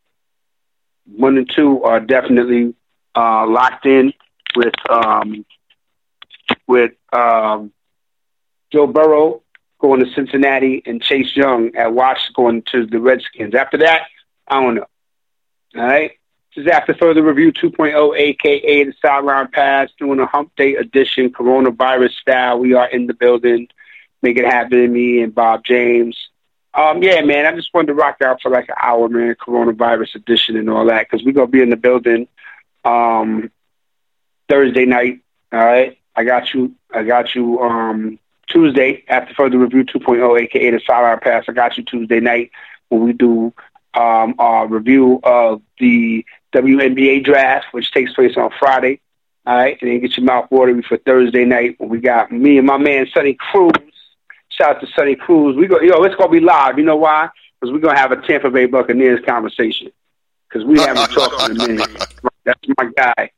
1 and 2 are definitely locked in with Joe Burrow going to Cincinnati and Chase Young at Washington going to the Redskins. After that, I don't know. All right? This is After Further Review 2.0, a.k.a. The Side Round Pass, doing a hump day edition, coronavirus style. We are in the building. Make it happen, me and Bob James. Yeah, man, I just wanted to rock out for like an hour, man, coronavirus edition and all that, because we're going to be in the building Thursday night, all right? I got you Tuesday, After Further Review 2.0, a.k.a. The Side Round Pass. I got you Tuesday night when we do our review of the WNBA draft, which takes place on Friday. All right. And then get your mouth watery for Thursday night when we got me and my man Sonny Cruz. Shout out to Sonny Cruz. It's gonna be live. You know why? Because we're gonna have a Tampa Bay Buccaneers conversation. Because we haven't talked in a minute. That's my guy.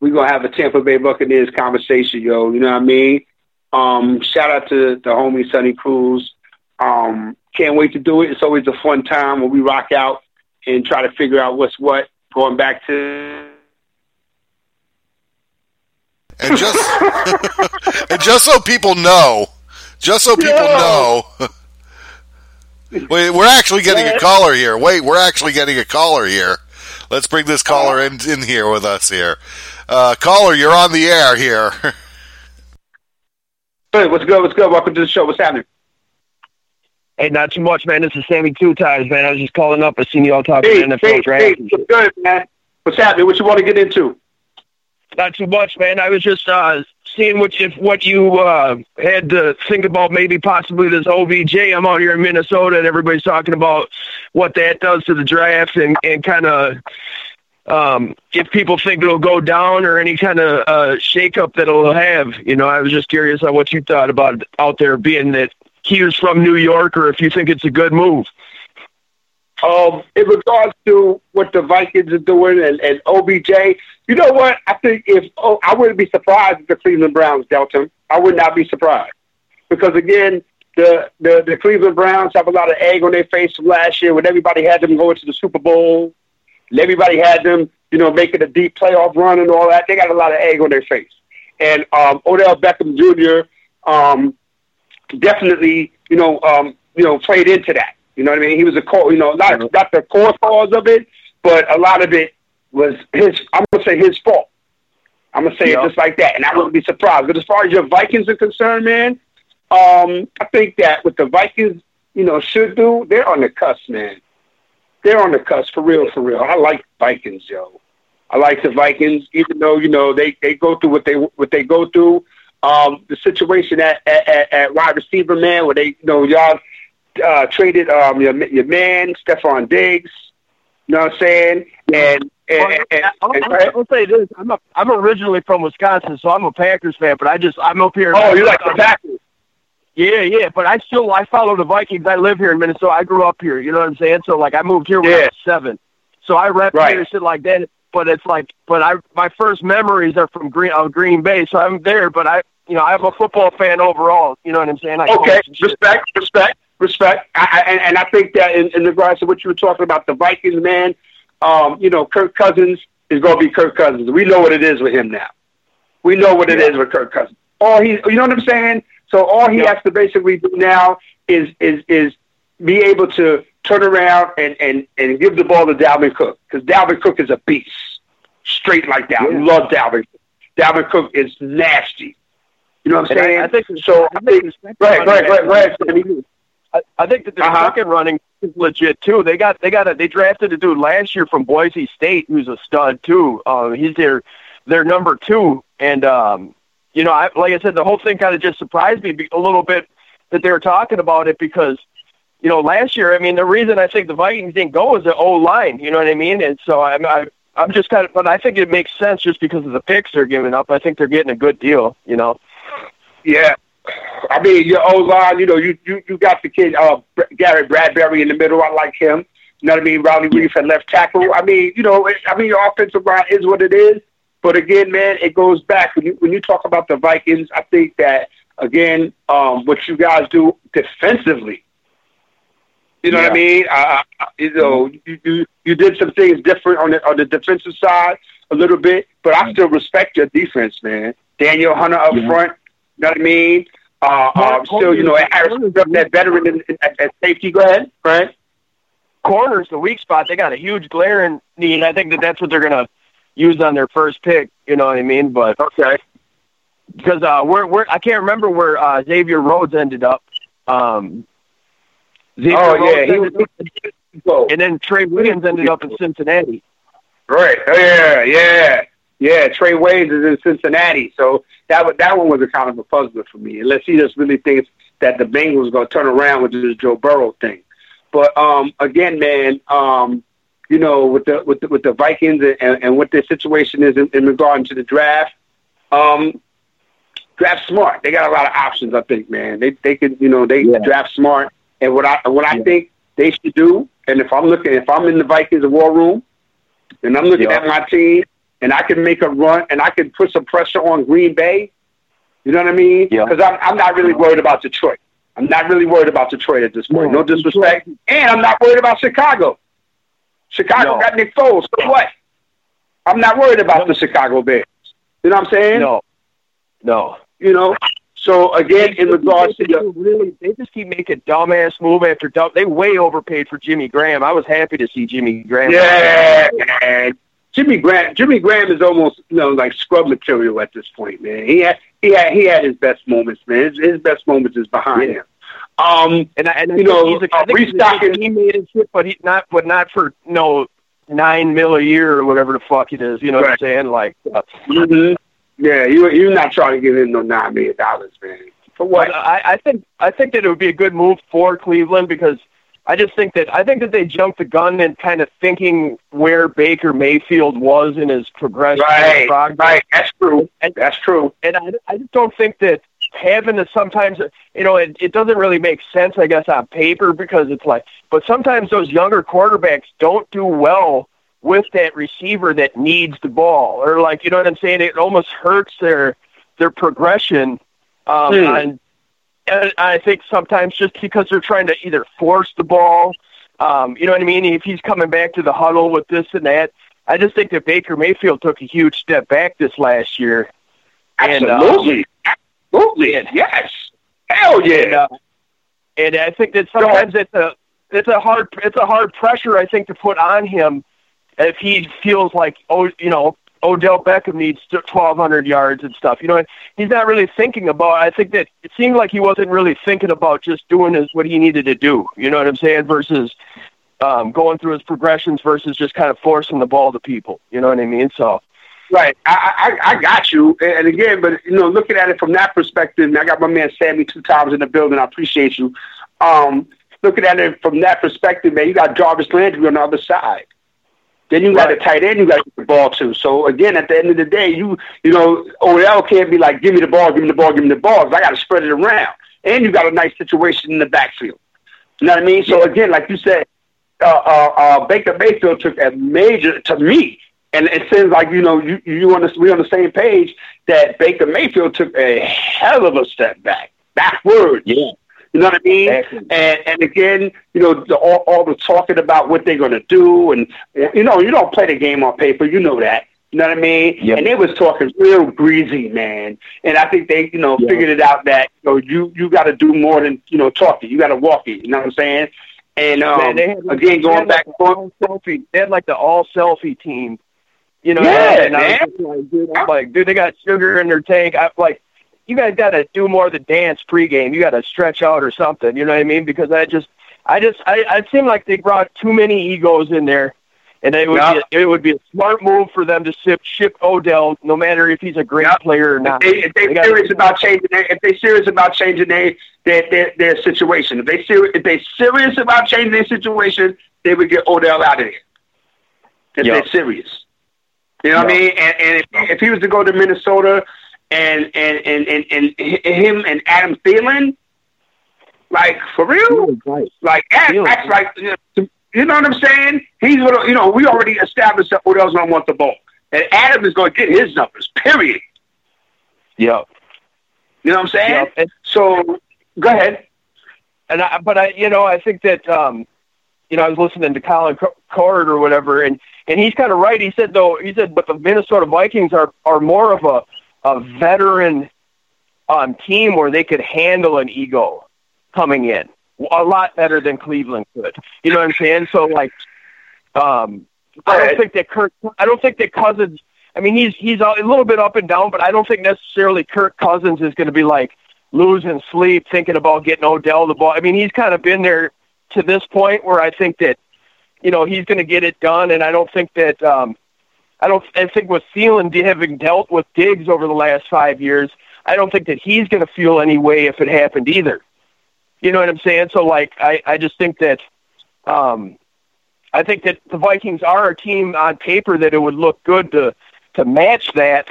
We're gonna have a Tampa Bay Buccaneers conversation, yo. You know what I mean? Shout out to the homie Sonny Cruz. Can't wait to do it. It's always a fun time when we rock out and try to figure out what's what. Going back to and just so people know, Wait, we're actually getting a caller here. Let's bring this caller in here with us here. Caller, you're on the air here. Hey, what's good? What's good? Welcome to the show. What's happening? Hey, not too much, man. This is Sammy Two Times, man. I was just calling up. I seen y'all talking NFL draft. Hey, what's good, man? What's happening? What you want to get into? Not too much, man. I was just seeing what you had to think about, maybe possibly this OBJ. I'm out here in Minnesota, and everybody's talking about what that does to the draft and kind of if people think it'll go down or any kind of shakeup that it'll have. You know, I was just curious on what you thought about out there being that he was from New York, or if you think it's a good move. In regards to what the Vikings are doing and OBJ, you know what? I think I wouldn't be surprised if the Cleveland Browns dealt him. I would not be surprised. Because, again, the Cleveland Browns have a lot of egg on their face from last year when everybody had them going to the Super Bowl and everybody had them, you know, making a deep playoff run and all that. They got a lot of egg on their face. And Odell Beckham Jr., definitely, played into that. You know what I mean? He was not the core cause of it, but a lot of it was his fault. I'm going to say it just like that, and I wouldn't be surprised. But as far as your Vikings are concerned, man, I think that what the Vikings, should do, they're on the cusp, man. They're on the cusp, for real. I like Vikings, yo. I like the Vikings, even though, they go through what they go through. The situation at wide receiver, man, where they, y'all traded your man, Stephon Diggs, you know what I'm saying? I'll say this. I'm originally from Wisconsin, so I'm a Packers fan, but I'm up here. Oh, you like the Packers? Yeah, but I follow the Vikings. I live here in Minnesota. I grew up here, you know what I'm saying? So, I moved here when I was 7. So I rep here and shit like that. But it's my first memories are from Green Bay, so I'm there. But I'm a football fan overall. You know what I'm saying? Respect. I think that in regards to what you were talking about, the Vikings, man, Kirk Cousins is going to be Kirk Cousins. We know what it is with him now. We know what it is with Kirk Cousins. You know what I'm saying? So all he has to basically do now is be able to turn around and give the ball to Dalvin Cook, because Dalvin Cook is a beast, straight like that. Yeah. I love Dalvin Cook. Dalvin Cook is nasty. You know what I'm saying? I think that the second running is legit too. They drafted a dude last year from Boise State who's a stud too. He's their number 2, and I, like I said, the whole thing kind of just surprised me a little bit that they were talking about it because. you know, last year, I mean, the reason I think the Vikings didn't go was the O-line, you know what I mean? And so I'm just kind of, but I think it makes sense just because of the picks they're giving up. I think they're getting a good deal, you know? Yeah. I mean, your O-line, you know, you got the kid, Garrett Bradbury in the middle. I like him. You know what I mean? Riley Reef at left tackle. I mean, you know, your offensive line is what it is. But again, man, it goes back. When you talk about the Vikings, I think that, again, what you guys do defensively, you know what I mean? You know, you did some things different on the defensive side a little bit, but I still respect your defense, man. Daniel Hunter up front, you know what I mean? Still, you know, Harrison, that veteran at safety. Go ahead, Brent. Corner's the weak spot. They got a huge glaring need. I think that's what they're gonna used on their first pick, you know what I mean? But okay, because I can't remember where Xavier Rhodes ended up. Rhodes, and then Trey Williams ended up in Cincinnati. Right? Yeah. Trey Williams is in Cincinnati, so that one was a kind of a puzzler for me. Unless he just really thinks that the Bengals are going to turn around with this Joe Burrow thing. But again, man. You know, with the Vikings and what their situation is in regard to the draft, draft smart. They got a lot of options, I think, man. They can, you know, they draft smart. And what I think they should do, and if I'm in the Vikings war room, and I'm looking at my team, and I can make a run, and I can put some pressure on Green Bay. You know what I mean? Because I'm not really worried about Detroit. I'm not really worried about Detroit at this point. No disrespect, and I'm not worried about Chicago. Chicago got Nick Foles. So what? I'm not worried about the Chicago Bears. You know what I'm saying? No. You know. So again, in regards to they just keep making dumbass move after dumb. They way overpaid for Jimmy Graham. I was happy to see Jimmy Graham. Yeah, man. Jimmy Graham is almost, you know, like scrub material at this point, man. He had his best moments, man. His best moments is behind him. And you know, I think restocking, he made his shit, but he not for no $9 million a year or whatever the fuck it is. You know what I'm saying? Like, yeah, you're not trying to give him no $9 million, man. For what? I think that it would be a good move for Cleveland because I think that they jumped the gun and kind of thinking where Baker Mayfield was in his progression. Right. That's true. And I just don't think that. Having to sometimes, you know, it doesn't really make sense, I guess, on paper because it's like, but sometimes those younger quarterbacks don't do well with that receiver that needs the ball, or like, you know what I'm saying? It almost hurts their progression. And I think sometimes just because they're trying to either force the ball, you know what I mean? If he's coming back to the huddle with this and that, I just think that Baker Mayfield took a huge step back this last year. Absolutely. Absolutely. Yes. Hell yeah. And I think that sometimes it's a hard pressure, I think, to put on him if he feels like, oh, you know, Odell Beckham needs 1,200 yards and stuff. You know, he's not really thinking about. I think that it seemed like he wasn't really thinking about just doing what he needed to do. You know what I'm saying? Versus going through his progressions versus just kind of forcing the ball to people. You know what I mean? So. Right, I got you, and again, but you know, looking at it from that perspective, and I got my man Sammy 2 times in the building. I appreciate you. Looking at it from that perspective, man, you got Jarvis Landry on the other side. Then you got a tight end you got to get the ball to. So again, at the end of the day, you know, Odell can't be like, give me the ball, because I got to spread it around, and you got a nice situation in the backfield. You know what I mean? So again, like you said, Baker Mayfield took a major to me. And it seems like, you know, we're on the same page that Baker Mayfield took a hell of a step backwards. Yeah. You know what I mean? Exactly. And again, you know, all the talking about what they're going to do. And, you know, you don't play the game on paper. You know that. You know what I mean? Yep. And they was talking real greasy, man. And I think they, you know, figured it out that, you know, you got to do more than, you know, talking. You got to walk it. You know what I'm saying? And, man, they had, again, going back. They had like the all-selfie team. You know, and I'm like, dude, they got sugar in their tank. I'm like, you guys got to do more than dance pregame. You got to stretch out or something. You know what I mean? Because I seemed like they brought too many egos in there, And it would, be a smart move for them to ship Odell, no matter if he's a great player or not. If they're serious about changing their situation, they would get Odell out of here. They're serious, you know what I mean. And if he was to go to Minnesota, and him and Adam Thielen, like for real, like acts like. You know what I'm saying? He's gonna, we already established that Odell's gonna want the ball, and Adam is gonna get his numbers. Period. Yeah. You know what I'm saying? Yep. So go ahead. And I think that I was listening to Colin Card or whatever, and he's kind of right. He said but the Minnesota Vikings are more of a veteran team where they could handle an ego coming in. A lot better than Cleveland could. You know what I'm saying? So, like, I don't think that Cousins. I mean, he's a little bit up and down, but I don't think necessarily Kirk Cousins is going to be like losing sleep thinking about getting Odell the ball. I mean, he's kind of been there to this point where I think that he's going to get it done, and I don't think that I think with Thielen having dealt with Diggs over the last 5 years, I don't think that he's going to feel any way if it happened either. You know what I'm saying? So, like, I just think that I think that the Vikings are a team on paper that it would look good to match that.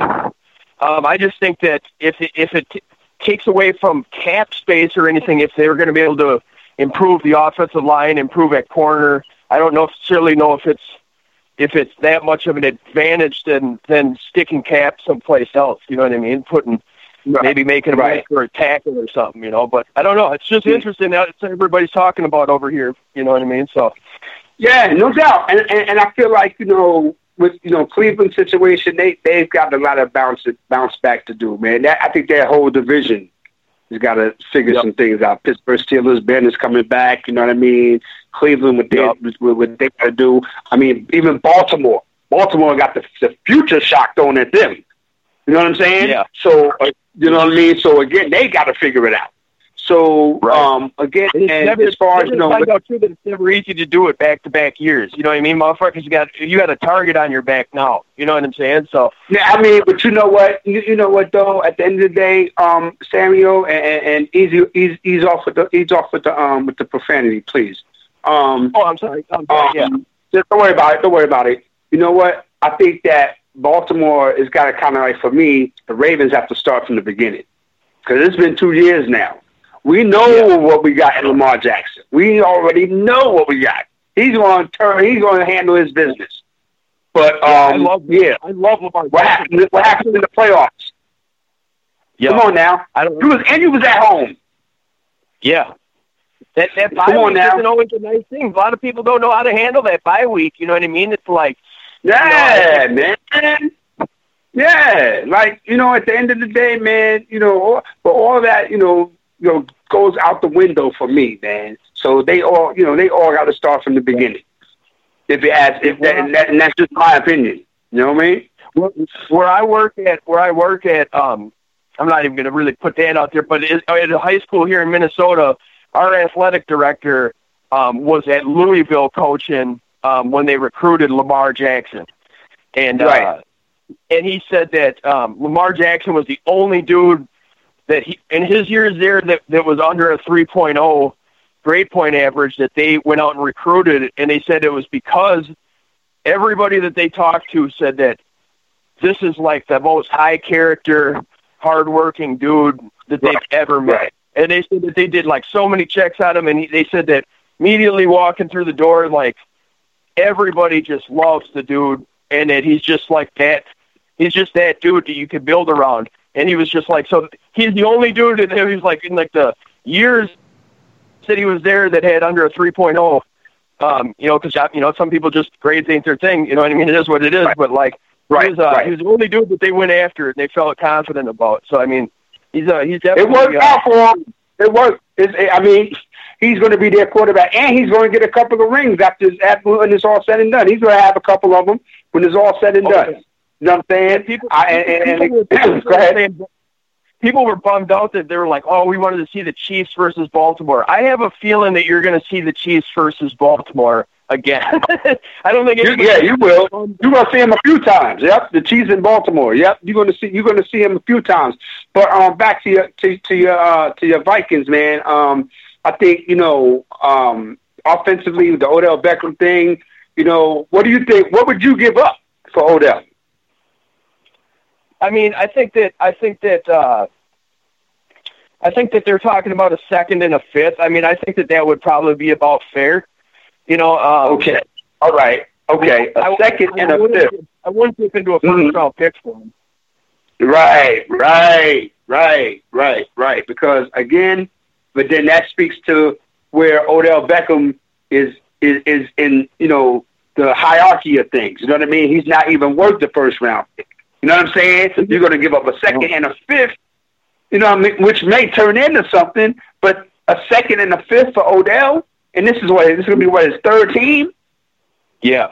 I just think that if it takes away from cap space or anything, if they're going to be able to improve the offensive line, improve at corner, I don't necessarily know if it's that much of an advantage than sticking cap someplace else. You know what I mean? Maybe making a break or a tackle or something, but I don't know. It's just interesting that everybody's talking about over here, you know what I mean? So, yeah, no doubt. And I feel like, with, Cleveland's situation, they've got a lot of bounce back to do, man. I think their whole division has got to figure some things out. Pittsburgh Steelers, Ben is coming back, you know what I mean? Cleveland, what they got to do. I mean, even Baltimore. Baltimore got the future shock thrown at them. You know what I'm saying? Yeah. So, you know what I mean? So, again, they got to figure it out. So, again, find out, too, that it's never easy to do it back-to-back years. You know what I mean? Motherfuckers, you got a target on your back now. You know what I'm saying? So, yeah, I mean, but you know what? You know what, though? At the end of the day, Samuel, and ease off with the profanity, please. I'm sorry. Don't worry about it. Don't worry about it. You know what? I think that Baltimore has got to kind of like, for me, the Ravens have to start from the beginning because it's been 2 years now. We know what we got in Lamar Jackson. We already know what we got. He's going to handle his business. But I love Lamar Jackson. What happened in the playoffs? Yeah. Come on now, you was at home. Yeah, that bye week isn't always a nice thing. A lot of people don't know how to handle that bye week. You know what I mean? It's like. Yeah, man. Yeah, like, at the end of the day, man, but all that, goes out the window for me, man. So they all got to start from the beginning. If you ask, and that's just my opinion. You know what I mean? Where I work at, I'm not even going to really put that out there, but at a high school here in Minnesota, our athletic director was at Louisville coaching. When they recruited Lamar Jackson. And and he said that Lamar Jackson was the only dude that in his years there that was under a 3.0 grade point average that they went out and recruited. And they said it was because everybody that they talked to said that this is like the most high character, hardworking dude that they've ever met. Right. And they said that they did like so many checks on him. And they said that immediately walking through the door, like, everybody just loves the dude, and that he's just like that. He's just that dude that you can build around. And he was just like, so he's the only dude, and he was like in like the years that he was there that had under a 3.0. Because some people just grades ain't their thing. You know what I mean? It is what it is. But like, he was the only dude that they went after and they felt confident about. So I mean, he's definitely. It worked out for him. It worked. He's going to be their quarterback, and he's going to get a couple of rings after when it's all said and done. He's going to have a couple of them when it's all said and done. You know what I'm saying? People were bummed out that they were like, oh, we wanted to see the Chiefs versus Baltimore. I have a feeling that you're going to see the Chiefs versus Baltimore again. I don't think anybody. Yeah, you will. You're gonna see him a few times. Yep, the Chiefs in Baltimore. Yep, you're gonna see him a few times. But back to your Vikings, man. I think offensively, the Odell Beckham thing. What do you think? What would you give up for Odell? I mean, I think that they're talking about a second and a fifth. I mean, I think that would probably be about fair. Okay. All right. Okay. A second and a fifth. I wouldn't dip into a first-round pick for him. Right. Because, again, but then that speaks to where Odell Beckham is in, the hierarchy of things. You know what I mean? He's not even worth the first-round pick. You know what I'm saying? You're going to give up a second and a fifth, which may turn into something, but a second and a fifth for Odell? And this is going to be his third team? Yeah.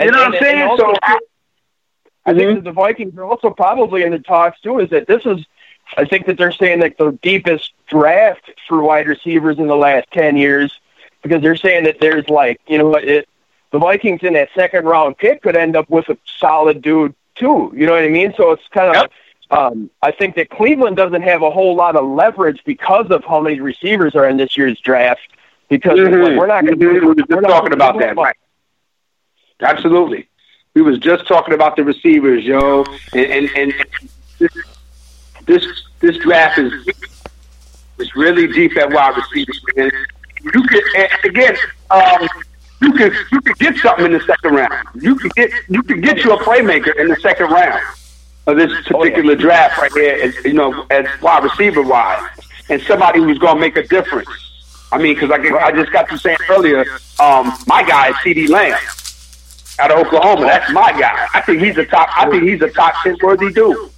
You know what I'm saying? And also, I think that the Vikings are also probably in the talks, too, I think that they're saying that the deepest draft for wide receivers in the last 10 years, because they're saying that there's the Vikings in that second-round pick could end up with a solid dude, too. You know what I mean? So it's kind of... Yep. I think that Cleveland doesn't have a whole lot of leverage because of how many receivers are in this year's draft. Because we're not going to be talking about that. Right. Absolutely. We was just talking about the receivers, yo. And this draft is really deep at wide receivers. And you could get something in the second round. You could get you a playmaker in the second round of this particular draft right here, as wide receiver wise, and somebody who's going to make a difference. I mean, because I just got to saying earlier, my guy is CeeDee Lamb out of Oklahoma. That's my guy. I think he's a top 10 worthy dude. You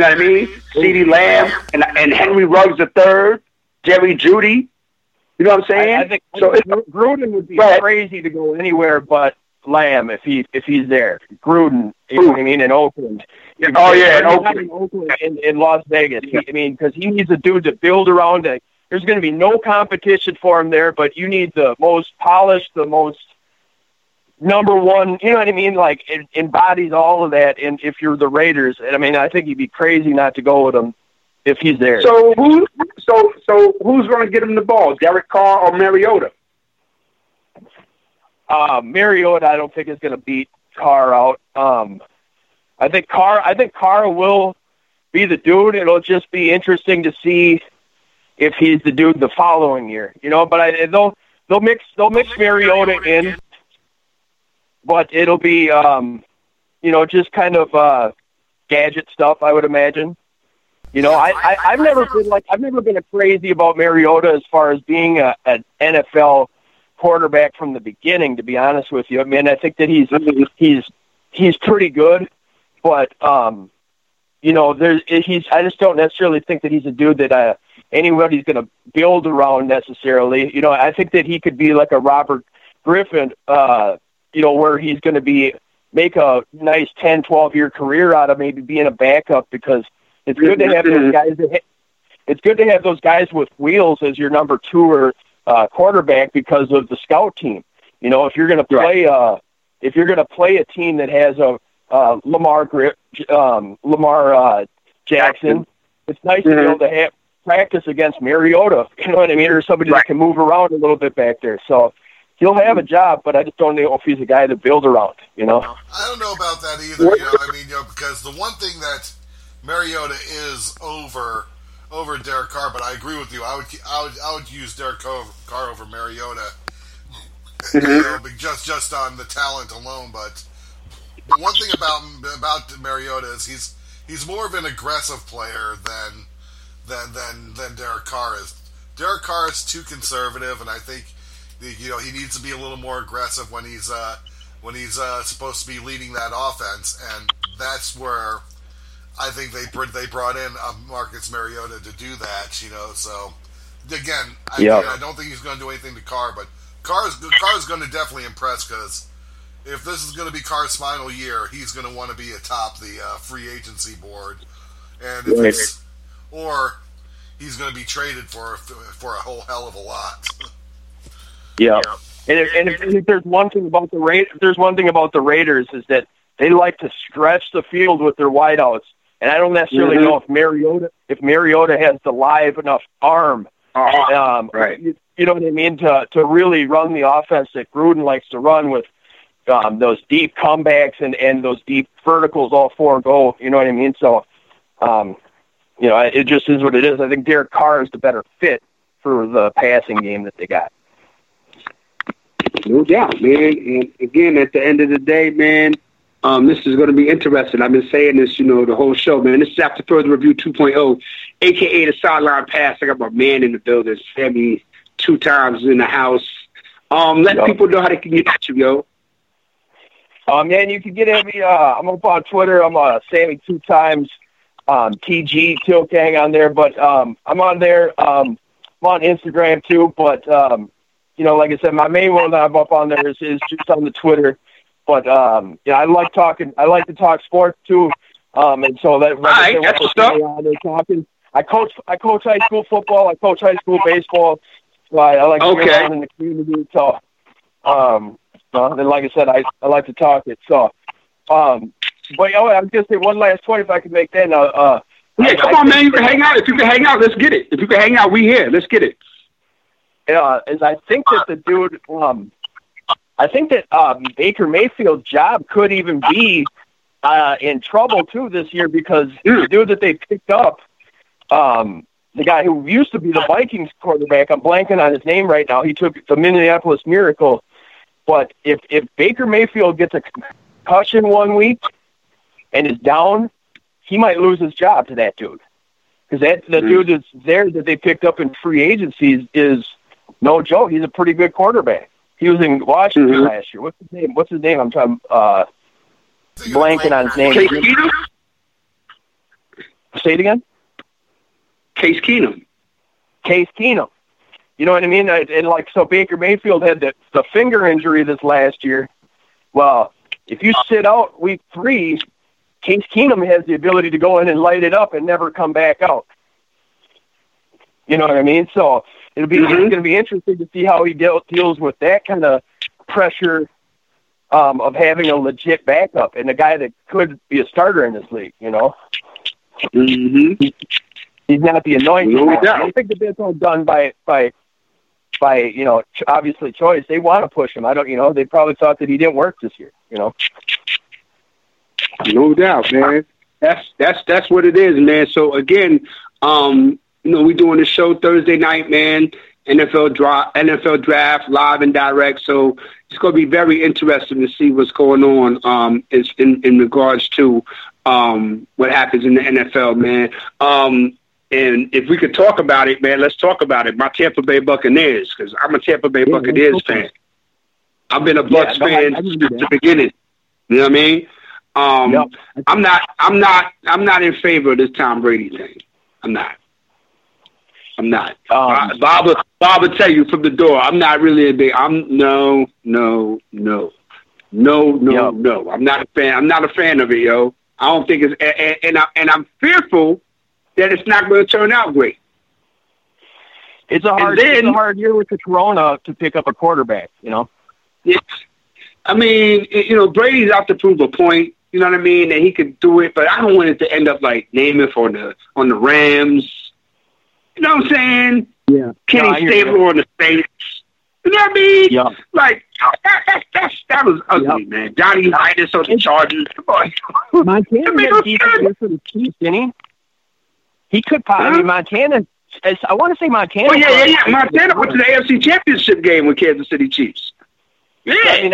know what I mean? CeeDee Lamb and Henry Ruggs III, Jerry Jeudy. You know what I'm saying? I think so. Gruden would be crazy to go anywhere but Lamb if he's there. Gruden, you know what I mean, in Oakland. In Las Vegas. Yeah. I mean, because he needs a dude to build around it. There's going to be no competition for him there, but you need the most polished, the most number one, you know what I mean? Like, it embodies all of that. And if you're the Raiders, I mean, I think you'd be crazy not to go with him if he's there. So who's going to get him the ball, Derek Carr or Mariota? Mariota, I don't think is going to beat Carr out. I think Carr will be the dude. It'll just be interesting to see if he's the dude the following year, but they'll mix Mariota in, but it'll be, just kind of gadget stuff, I would imagine. I've never been crazy about Mariota as far as being an NFL quarterback from the beginning, to be honest with you. I mean, I think that he's pretty good, but I just don't necessarily think that he's a dude that anybody's going to build around necessarily. I think that he could be like a Robert Griffin, where he's going to make a nice 10, 12-year career out of maybe being a backup, because it's good to have those guys. It's good to have those guys with wheels as your number two or quarterback because of the scout team. If you're going to play, a team that has a Lamar Jackson, it's nice to be able to have practice against Mariota, or somebody that can move around a little bit back there. So he'll have a job, but I just don't know if he's a guy to build around, I don't know about that either, because the one thing that Mariota is over Derek Carr, but I agree with you. I would use Derek Carr over Mariota, just on the talent alone. But the one thing about Mariota is he's more of an aggressive player than Derek Carr is. Derek Carr is too conservative, and I think he needs to be a little more aggressive when he's supposed to be leading that offense, and that's where I think they brought in Marcus Mariota to do that. So again, I don't think he's going to do anything to Carr, but Carr is going to definitely impress, because if this is going to be Carr's final year, he's going to want to be atop the free agency board, and if it's or he's going to be traded for a whole hell of a lot. Yeah. And if there's one thing about the Raiders is that they like to stretch the field with their wideouts. And I don't necessarily know if Mariota has the live enough arm, you know what I mean, to really run the offense that Gruden likes to run with those deep comebacks and those deep verticals, all four and go. You know what I mean? So, you know, it just is what it is. I think Derek Carr is the better fit for the passing game that they got. No doubt, man. And again, at the end of the day, man, this is going to be interesting. I've been saying this, you know, the whole show, man. This is After Further Review 2.0, a.k.a. The Side Round Pass. I got my man in the building, Sammy, 2 times in the house. Let people know how they can get at you, yo. Man, you can get at me. I'm up on Twitter. I'm Sammy 2 times, TG, Tilkang on there. But I'm on there. I'm on Instagram, too. But, you know, like I said, my main one that I'm up on there is just on the Twitter. But yeah, I like to talk sports too, and so that. Like I said, that's what's up. I coach high school football. I coach high school baseball. So I like to be around in the community. So, and like I said, I like to talk it. So, but I'm just gonna say one last point if I can make that. Come on, man! You can hang out if you can hang out. Let's get it. If you can hang out, we here. Let's get it. Yeah, and I think that the dude. I think that Baker Mayfield's job could even be in trouble, too, this year because the dude that they picked up, the guy who used to be the Vikings quarterback, I'm blanking on his name right now, he took the Minneapolis Miracle. But if Baker Mayfield gets a concussion one week and is down, he might lose his job to that dude. Because the dude that's there that they picked up in free agencies is no joke. He's a pretty good quarterback. He was in Washington last year. What's his name? I'm trying blanking on his name. Case Keenum? Say it again? Case Keenum. Case Keenum. You know what I mean? And like, so Baker Mayfield had the finger injury this last year. Well, if you sit out week 3, Case Keenum has the ability to go in and light it up and never come back out. You know what I mean? So it's going to be interesting to see how he deals with that kind of pressure of having a legit backup and a guy that could be a starter in this league, you know? He's not the anointing. No doubt. I don't think that that's all done by you know, obviously choice. They want to push him. They probably thought that he didn't work this year, you know? No doubt, man. That's what it is, man. So, again, you know, we're doing the show Thursday night, man. NFL Draft, live and direct. So it's going to be very interesting to see what's going on in regards to what happens in the NFL, man. And if we could talk about it, man, let's talk about it. My Tampa Bay Buccaneers, because I'm a Tampa Bay Buccaneers fan. I've been a Bucs fan since the beginning. You know what I mean? I'm not in favor of this Tom Brady thing. I'm not. Bob will tell you from the door. I'm not really a big. No. I'm not a fan. I'm not a fan of it, yo. I don't think it's and I'm fearful that it's not going to turn out great. It's a hard year with the corona to pick up a quarterback. You know. Brady's out to prove a point. You know what I mean? And he could do it, but I don't want it to end up like Namath on the Rams. You know what I'm saying? Yeah. Kenny Stabler on the Saints. You know what I mean? Yeah. Like, that was ugly, man. Johnny Unitas on the Chargers. Come on. Montana had defense for the Chiefs, didn't he? He could possibly. I mean, Montana. I want to say Montana. Oh, yeah. Montana went to the AFC Championship game with Kansas City Chiefs. Yeah. I mean,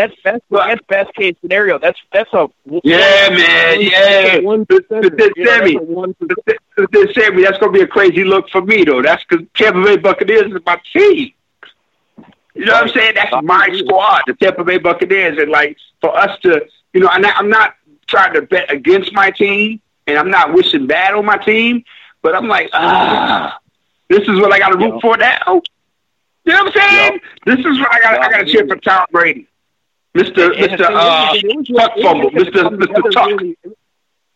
that's best case scenario. That's a... Yeah, man. Yeah. That's going to be a crazy look for me, though. That's because Tampa Bay Buccaneers is my team. You know what I'm saying? That's my squad, the Tampa Bay Buccaneers. And, like, for us to... You know, I'm not trying to bet against my team, and I'm not wishing bad on my team, but I'm like, this is what I got to root for now? You know what I'm saying? Yep. This is what I got to cheer for Tom Brady. Mr. Tuck. Really,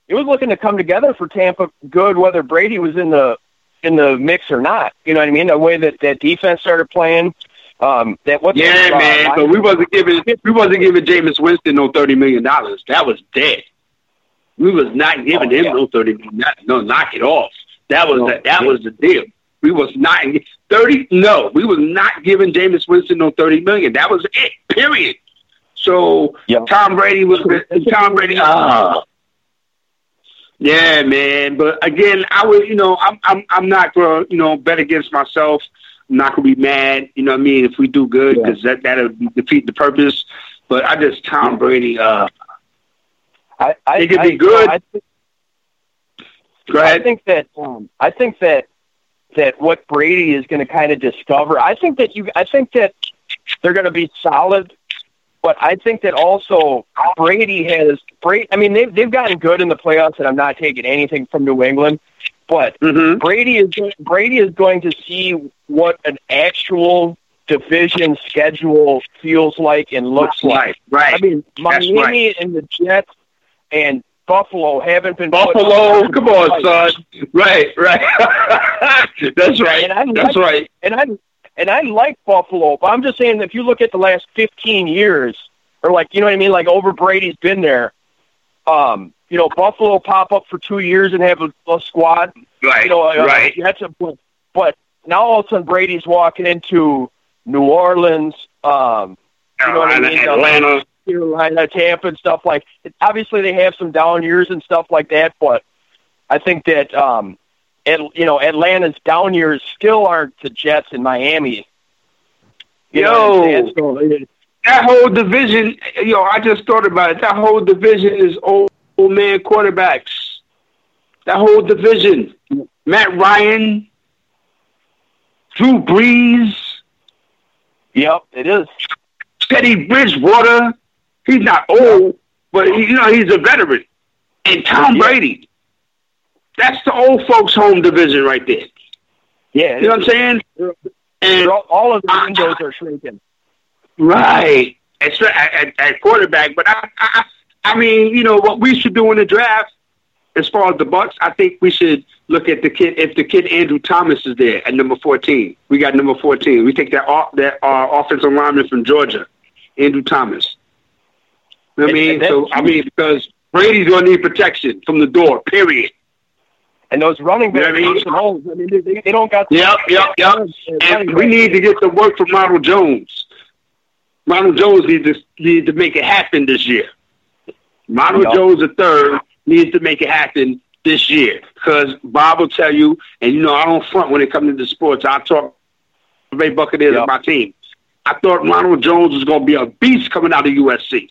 it was looking to come together for Tampa good whether Brady was in the mix or not. You know what I mean? The way that defense started playing, But we wasn't giving Jameis Winston no $30 million. That was dead. We was not giving him no $30 million. No, knock it off. That was the deal. We was not we was not giving Jameis Winston no $30 million. That was it. Period. So Tom Brady. Yeah, man. But again, I would, I'm not gonna, bet against myself. I'm not gonna be mad. You know what I mean? If we do good, because that'll defeat the purpose. But I just Tom Brady. It could be good. Go ahead. I think that what Brady is going to kind of discover. I think that they're going to be solid. But I think that also Brady has great. I mean, they've gotten good in the playoffs, and I'm not taking anything from New England. But Brady is going to see what an actual division schedule feels like and looks like. Right. I mean, Miami and the Jets and Buffalo haven't been. Buffalo, come on, son. Right. That's right. And I like Buffalo, but I'm just saying that if you look at the last 15 years, or like, you know what I mean, like over Brady's been there, Buffalo pop up for 2 years and have a squad. Right, right. But now all of a sudden Brady's walking into New Orleans, Atlanta. Carolina, Tampa, and stuff like it. Obviously they have some down years and stuff like that, but I think that Atlanta's down years still aren't the Jets and Miami. That whole division, I just thought about it. That whole division is old man quarterbacks. That whole division, Matt Ryan, Drew Brees. Yep, it is. Teddy Bridgewater. He's not old, but he's a veteran. And Tom Brady. That's the old folks' home division right there. Yeah. You know what I'm saying? And all of the windows are shrinking. Right. At quarterback. But, I mean, what we should do in the draft, as far as the Bucs, I think we should look at the kid. If the kid Andrew Thomas is there at number 14, we got number 14. We take that offensive lineman from Georgia, Andrew Thomas. You know what I mean? Because Brady's going to need protection from the door, period. And those running backs, they don't got. Yep. And we need to get the work from Ronald Jones. Ronald Jones needs to make it happen this year. Ronald Jones III needs to make it happen this year, because Bob will tell you, and I don't front when it comes to the sports. I talk Bay Buccaneers of my team. I thought Ronald Jones was going to be a beast coming out of USC.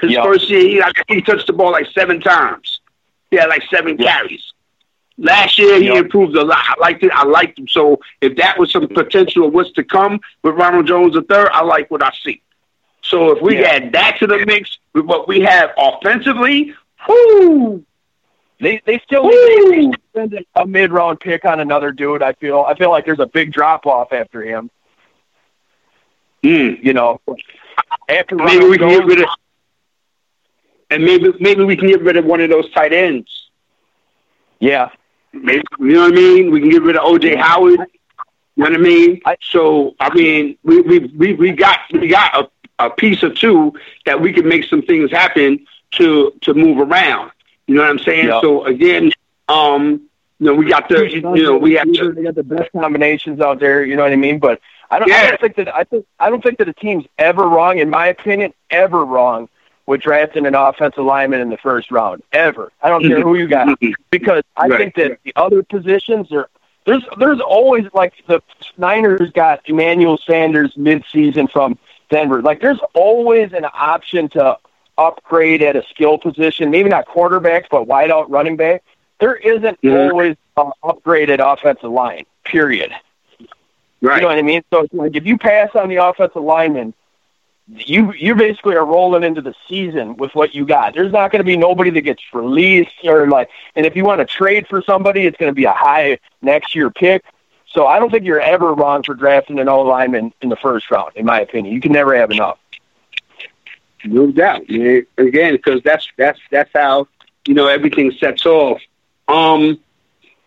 His first year, he touched the ball like 7 times. He had like 7 carries. Last year, he improved a lot. I liked him. So if that was some potential of what's to come with Ronald Jones III, I like what I see. So if we add that to the mix with what we have offensively, they still need to spend a mid-round pick on another dude, I feel like there's a big drop-off after him. Maybe we can get rid of one of those tight ends. Yeah. Maybe, you know what I mean? We can get rid of O.J. Howard. You know what I mean? We got a piece or two that we can make some things happen to move around. You know what I'm saying? Yeah. So again, they got the best combinations out there. You know what I mean? But I don't think that the team's ever wrong, in my opinion, ever wrong, with drafting an offensive lineman in the first round, ever. I don't care who you got, because I think that the other positions, there's always, like, the Niners got Emmanuel Sanders midseason from Denver. Like, there's always an option to upgrade at a skill position, maybe not quarterbacks, but wideout, running back. There isn't always an upgraded offensive line, period. Right. You know what I mean? So it's like if you pass on the offensive lineman, you basically are rolling into the season with what you got. There's not going to be nobody that gets released, and if you want to trade for somebody, it's going to be a high next year pick. So I don't think you're ever wrong for drafting an O lineman in the first round, in my opinion. You can never have enough. No doubt, man. Again, because that's how everything sets off.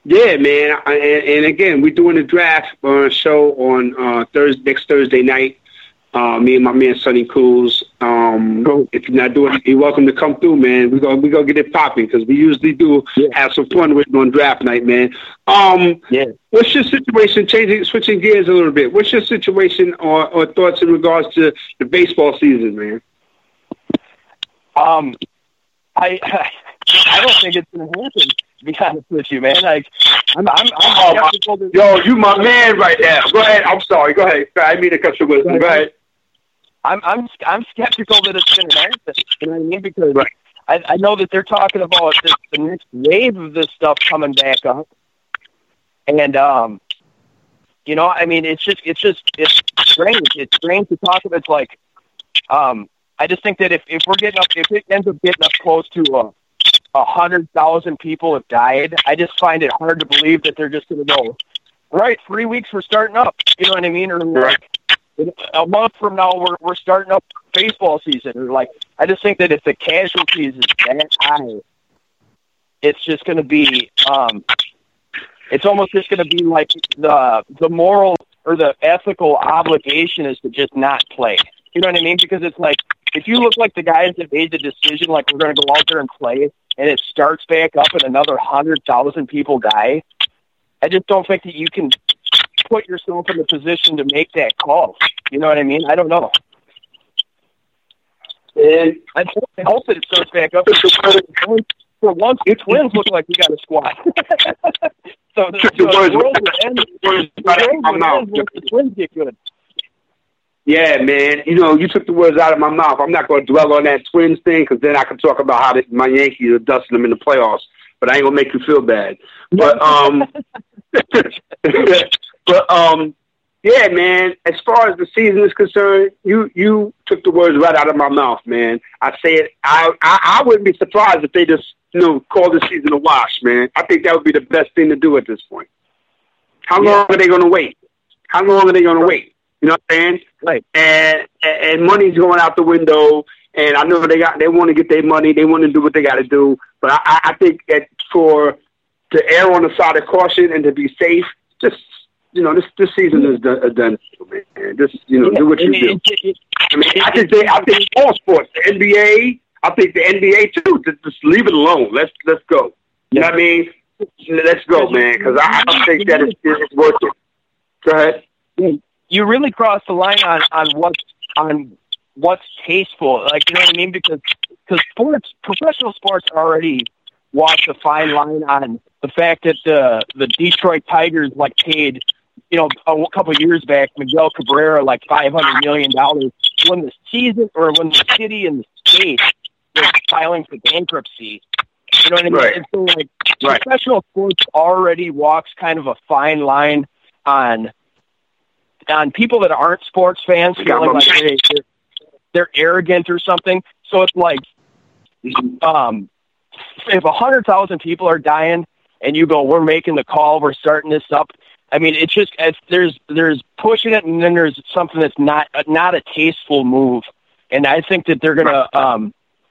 Yeah, man. And again, we're doing a draft show on next Thursday night. Me and my man Sonny Cools. If you're not doing it, you're welcome to come through, man. We're gonna get it popping because we usually do have some fun with it on draft night, man. What's your situation? Switching gears a little bit. What's your situation or thoughts in regards to the baseball season, man? I don't think it's gonna happen. To be honest with you, man. Like, yo, you my man right now. Go ahead. I'm sorry. Go ahead. I mean to cut your wisdom. Go ahead. I'm skeptical that it's going to happen. You know what I mean? Because I know that they're talking about the next wave of this stuff coming back up, and you know, I mean, it's strange. It's strange to talk about. It's like, I just think that if it ends up getting up close to 100,000 people have died, I just find it hard to believe that they're just going to go, right, 3 weeks we're starting up. You know what I mean? Or like, a month from now we're starting up baseball season. Or like, I just think that if the casualties is that high, it's just going to be, it's almost just going to be like the moral or the ethical obligation is to just not play. You know what I mean? Because it's like, if you look like the guys that made the decision, like we're going to go out there and play, and it starts back up and another 100,000 people die, I just don't think that you can put yourself in the position to make that call. You know what I mean? I don't know. And I hope that it starts back up. For once, the Twins look like we got a squad. So the world will end when the Twins get good. Yeah, man. You know, you took the words out of my mouth. I'm not going to dwell on that Twins thing because then I can talk about how my Yankees are dusting them in the playoffs. But I ain't gonna make you feel bad. But yeah, man. As far as the season is concerned, you took the words right out of my mouth, man. I say it. I wouldn't be surprised if they just call the season a wash, man. I think that would be the best thing to do at this point. How long are they going to wait? How long are they going to wait? You know what I'm saying? Right. And money's going out the window. And I know they want to get their money. They want to do what they got to do. But I think that to err on the side of caution and to be safe, just this season is done. Man. Just do what you do. I mean, I think all sports, the NBA. I think the NBA too. Just leave it alone. Let's go. You know what I mean? Let's go, man. Because I don't think that it's worth it. Go ahead. You really crossed the line on what's tasteful, like, you know what I mean? Because professional sports already walked a fine line on the fact that the Detroit Tigers paid a couple of years back Miguel Cabrera $500 million when the season or when the city and the state was filing for bankruptcy. You know what I mean? Right. And so professional sports already walks kind of a fine line on people that aren't sports fans feeling like they're arrogant or something. So it's like, if 100,000 people are dying and you go, we're making the call, we're starting this up. I mean, it's just, there's pushing it. And then there's something that's not a tasteful move. And I think that they're going to,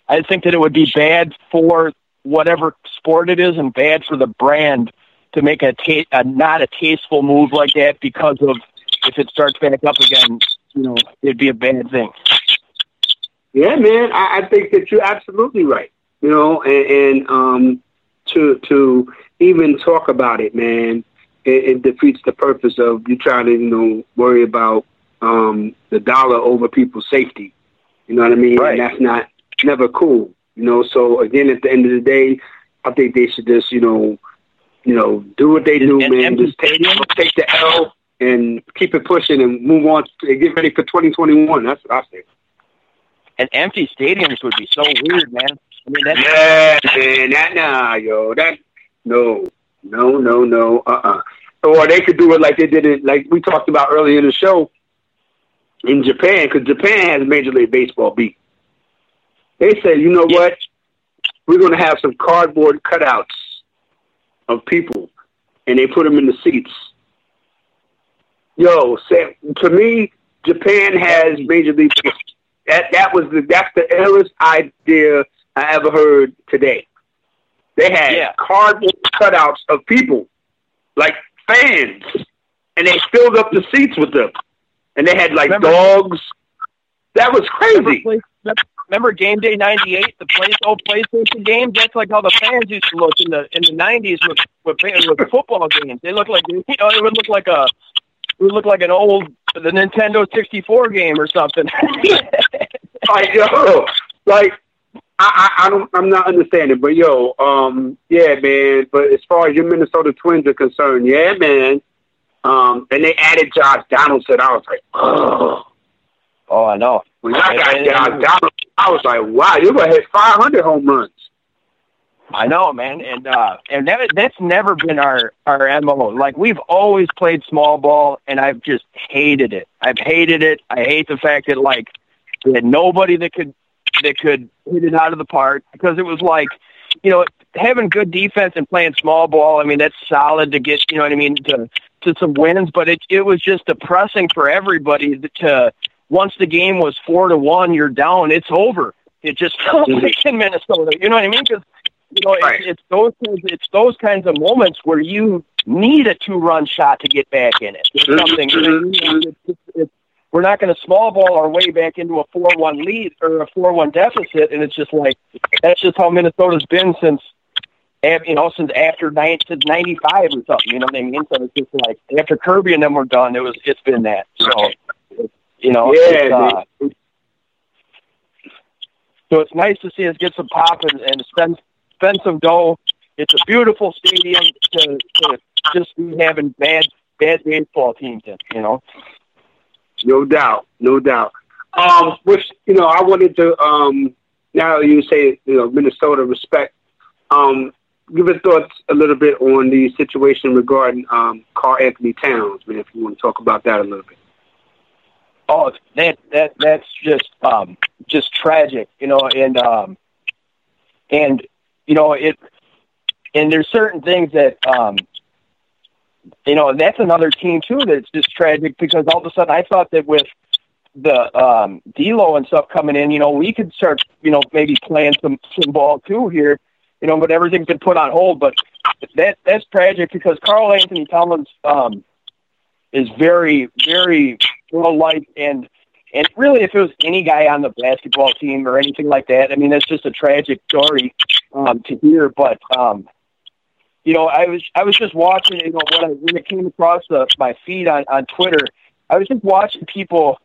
I think that it would be bad for whatever sport it is and bad for the brand to make not a tasteful move like that, because of, if it starts back up again, it'd be a bad thing. Yeah, man, I think that you're absolutely right. To even talk about it, man, it defeats the purpose of you trying to, worry about the dollar over people's safety. You know what I mean? Right. And that's never cool. So again, at the end of the day, I think they should just, do what they do, man. Just take the L. And keep it pushing and move on and get ready for 2021. That's what I say. And empty stadiums would be so weird, man. I mean, no. Or they could do it like they did it, like we talked about earlier in the show, in Japan, because Japan has Major League Baseball beat. They said, what? We're going to have some cardboard cutouts of people, and they put them in the seats. Yo, Sam, to me, Japan has Major League Baseball. That's the illest idea I ever heard today. They had cardboard cutouts of people like fans, and they filled up the seats with them. And they had, like, dogs. That was crazy. Remember Game Day 98, the old PlayStation games? That's like how the fans used to look in the 90s with football games. They looked like, you know, it would look like an old the Nintendo 64 game or something. I'm not understanding, but yeah, man. But as far as your Minnesota Twins are concerned, yeah, man. And they added Josh Donaldson. I was like, oh, I know. When I got Josh Donaldson, I was like, wow, you're gonna hit 500 home runs. I know, man, and that's never been our MO. Like, we've always played small ball, and I've just hated it. I hate the fact that, like, we had nobody that could hit it out of the park, because it was like, you know, having good defense and playing small ball, I mean, that's solid to get, you know what I mean, to some wins, but it was just depressing for everybody to once the game was 4-1, you're down, it's over. It just felt like in Minnesota, you know what I mean? Because, you know, right. it's those kinds of moments where you need a 2-run shot to get back in it. Something. We're not going to small ball our way back into a 4-1 lead or a 4-1 deficit, and it's just like that's just how Minnesota's been since after 95 or something. You know what I mean? So it's just like after Kirby and them were done, it's been that. So you know, yeah. So it's nice to see us get some pop and spend some dough. It's a beautiful stadium to just be having bad baseball teams in, you know. No doubt. Which, you know, I wanted to, now you say, you know, Minnesota respect, give us thoughts a little bit on the situation regarding Carl Anthony Towns, man, if you want to talk about that a little bit. Oh, that's just tragic, you know, and you know, and there's certain things that, you know, that's another team too that's just tragic, because all of a sudden I thought that with the D-Lo and stuff coming in, you know, we could start, you know, maybe playing some ball too here, you know, but everything's been put on hold. But that's tragic, because Carl Anthony Towns is very, very well-liked, and really if it was any guy on the basketball team or anything like that, I mean, that's just a tragic story to hear. But you know, I was just watching, you know, when it came across my feed on Twitter, I was just watching people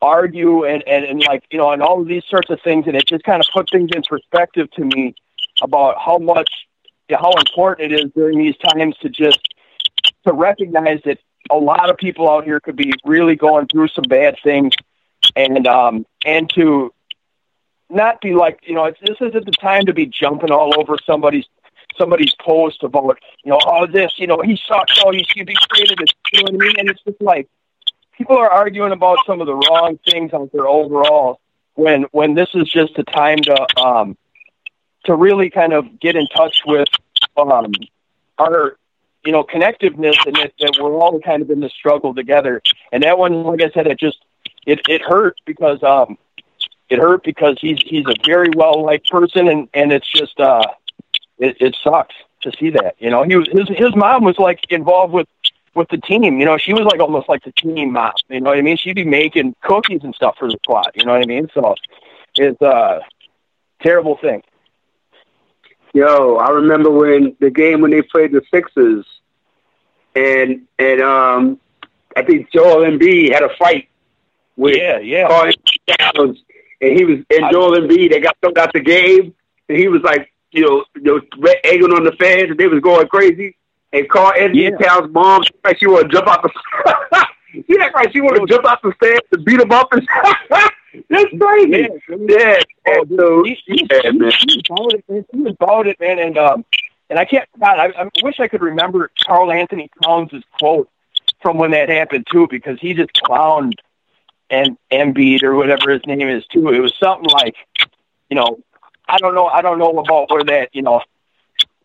argue and like, you know, and all of these sorts of things, and it just kind of put things in perspective to me about how important it is during these times to recognize that a lot of people out here could be really going through some bad things, and to not be like, you know, this isn't the time to be jumping all over somebody's post about, you know, all this, you know, he sucks, oh, he should be created, you know what I mean? And it's just like, people are arguing about some of the wrong things out there overall, when this is just a time to really kind of get in touch with our, you know, connectiveness, and that we're all kind of in the struggle together. And that one, like I said, it hurt because he's a very well-liked person, and it's just, it sucks to see that, you know. He was, his mom was like involved with the team, you know. She was like almost like the team mom, you know what I mean? She'd be making cookies and stuff for the squad, you know what I mean? So it's a terrible thing. Yo, I remember when they played the Sixers, and I think Joel Embiid had a fight with Carl Towns, and Joel Embiid, they got thrown out the game, and he was like, you know, egging on the fans, and they was going crazy. And Carl Anthony Towns' mom, like she wanted to jump out the she act like she wanted to jump out the stands to beat him up and that's crazy. Yeah. Oh, so, he was about it, man. And I wish I could remember Carl Anthony Towns' quote from when that happened too, because he just clowned and Embiid or whatever his name is too. It was something like, you know, I don't know about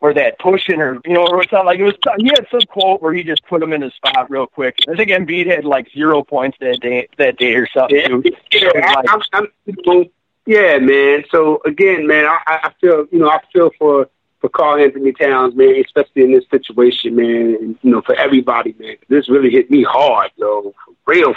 where that pushing or, you know, or it's not like it was, he had some quote where he just put him in his spot real quick. I think Embiid had like 0 points that day or something. Yeah, too. So man. So again, man, I feel for for Carl Anthony Towns, man, especially in this situation, man, and, you know, for everybody, man. This really hit me hard, yo,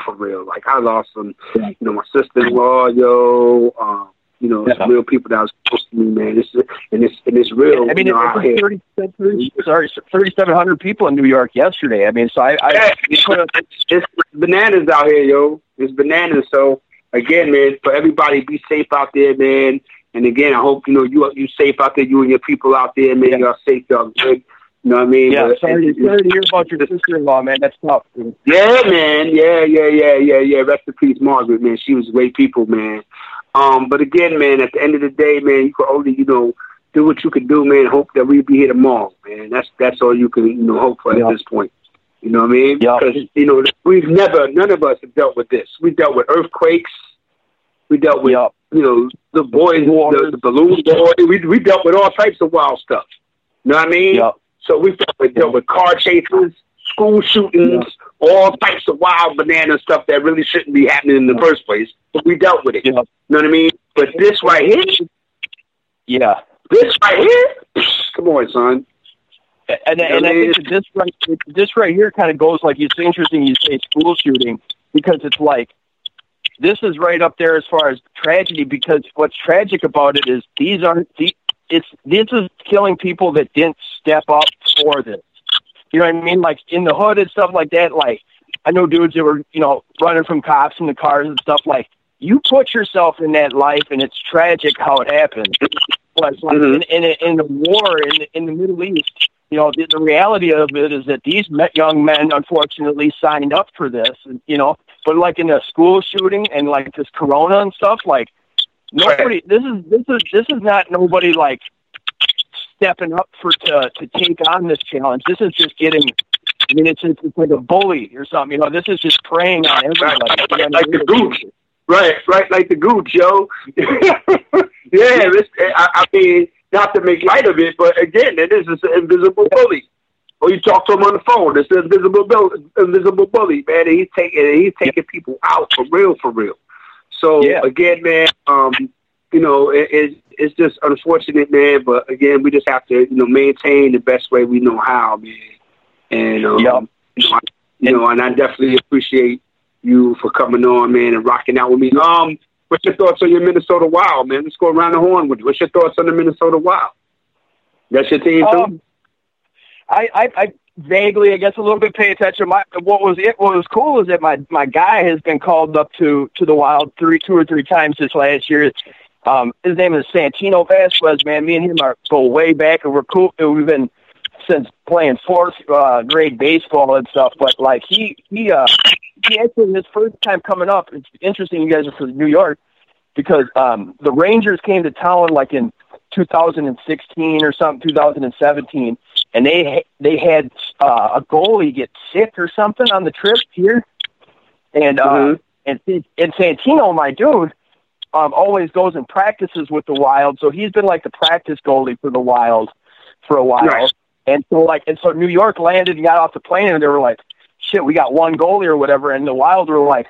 for real. Like, I lost some, you know, my sister-in-law, yo, you know, some real people that was close to me, man. It's real. I mean, you know, it was 3,700 people in New York yesterday. I mean, so it's bananas out here, yo. It's bananas. So, again, man, for everybody, be safe out there, man. And again, I hope, you know, you safe out there, you and your people out there, man. Yeah. Y'all safe, y'all good. You know what I mean? Yeah, sorry to hear about your sister-in-law, man. That's tough. Dude. Yeah, man. Yeah. Rest in peace, Margaret, man. She was great people, man. But again, man, at the end of the day, man, you can only, you know, do what you can do, man. Hope that we'll be here tomorrow, man. That's all you can, you know, hope for at this point. You know what I mean? Because, you know, none of us have dealt with this. We dealt with earthquakes. We dealt with, you know, the boys, the balloon boy. We dealt with all types of wild stuff. You know what I mean? Yep. So we dealt with car chases, school shootings, all types of wild banana stuff that really shouldn't be happening in the first place. But we dealt with it. You know what I mean? But this right here? Yeah. This right here? Come on, son. And I think that this right here kind of goes like, it's interesting you say school shooting, because it's like, this is right up there as far as tragedy, because what's tragic about it is this is killing people that didn't step up for this. You know what I mean? Like in the hood and stuff like that, like I know dudes that were, you know, running from cops in the cars and stuff, like you put yourself in that life and it's tragic how it happened. But in the war in the Middle East, you know, the reality of it is that these young men, unfortunately, signed up for this, you know. But like in a school shooting and like this corona and stuff, like nobody. This is not nobody like stepping up to take on this challenge. This is just getting. I mean, it's like a bully or something. You know, this is just preying on everybody. Like the gooch, right? Like the gooch, yo. I mean. Not to make light of it, but again, it is an invisible bully. Or you talk to him on the phone. It's an invisible bully, man. And he's taking people out for real. So again, man, you know, it's just unfortunate, man. But again, we just have to, you know, maintain the best way we know how, man. And and I definitely appreciate you for coming on, man, and rocking out with me. What's your thoughts on your Minnesota Wild, man? Let's go around the horn with you. What's your thoughts on the Minnesota Wild? That's your team, too? I vaguely, I guess, a little bit pay attention. What was cool is that my guy has been called up to the Wild two or three times this last year. His name is Santino Vasquez, man. Me and him go way back, and we're cool. We've been since playing fourth grade baseball and stuff, but like he actually his first time coming up. It's interesting you guys are from New York, because the Rangers came to town like in 2016 or something, 2017, and they had a goalie get sick or something on the trip here, and Santino, my dude, always goes and practices with the Wild, so he's been like the practice goalie for the Wild for a while. Nice. And so New York landed and got off the plane, and they were like, shit, we got one goalie or whatever. And the Wild were like,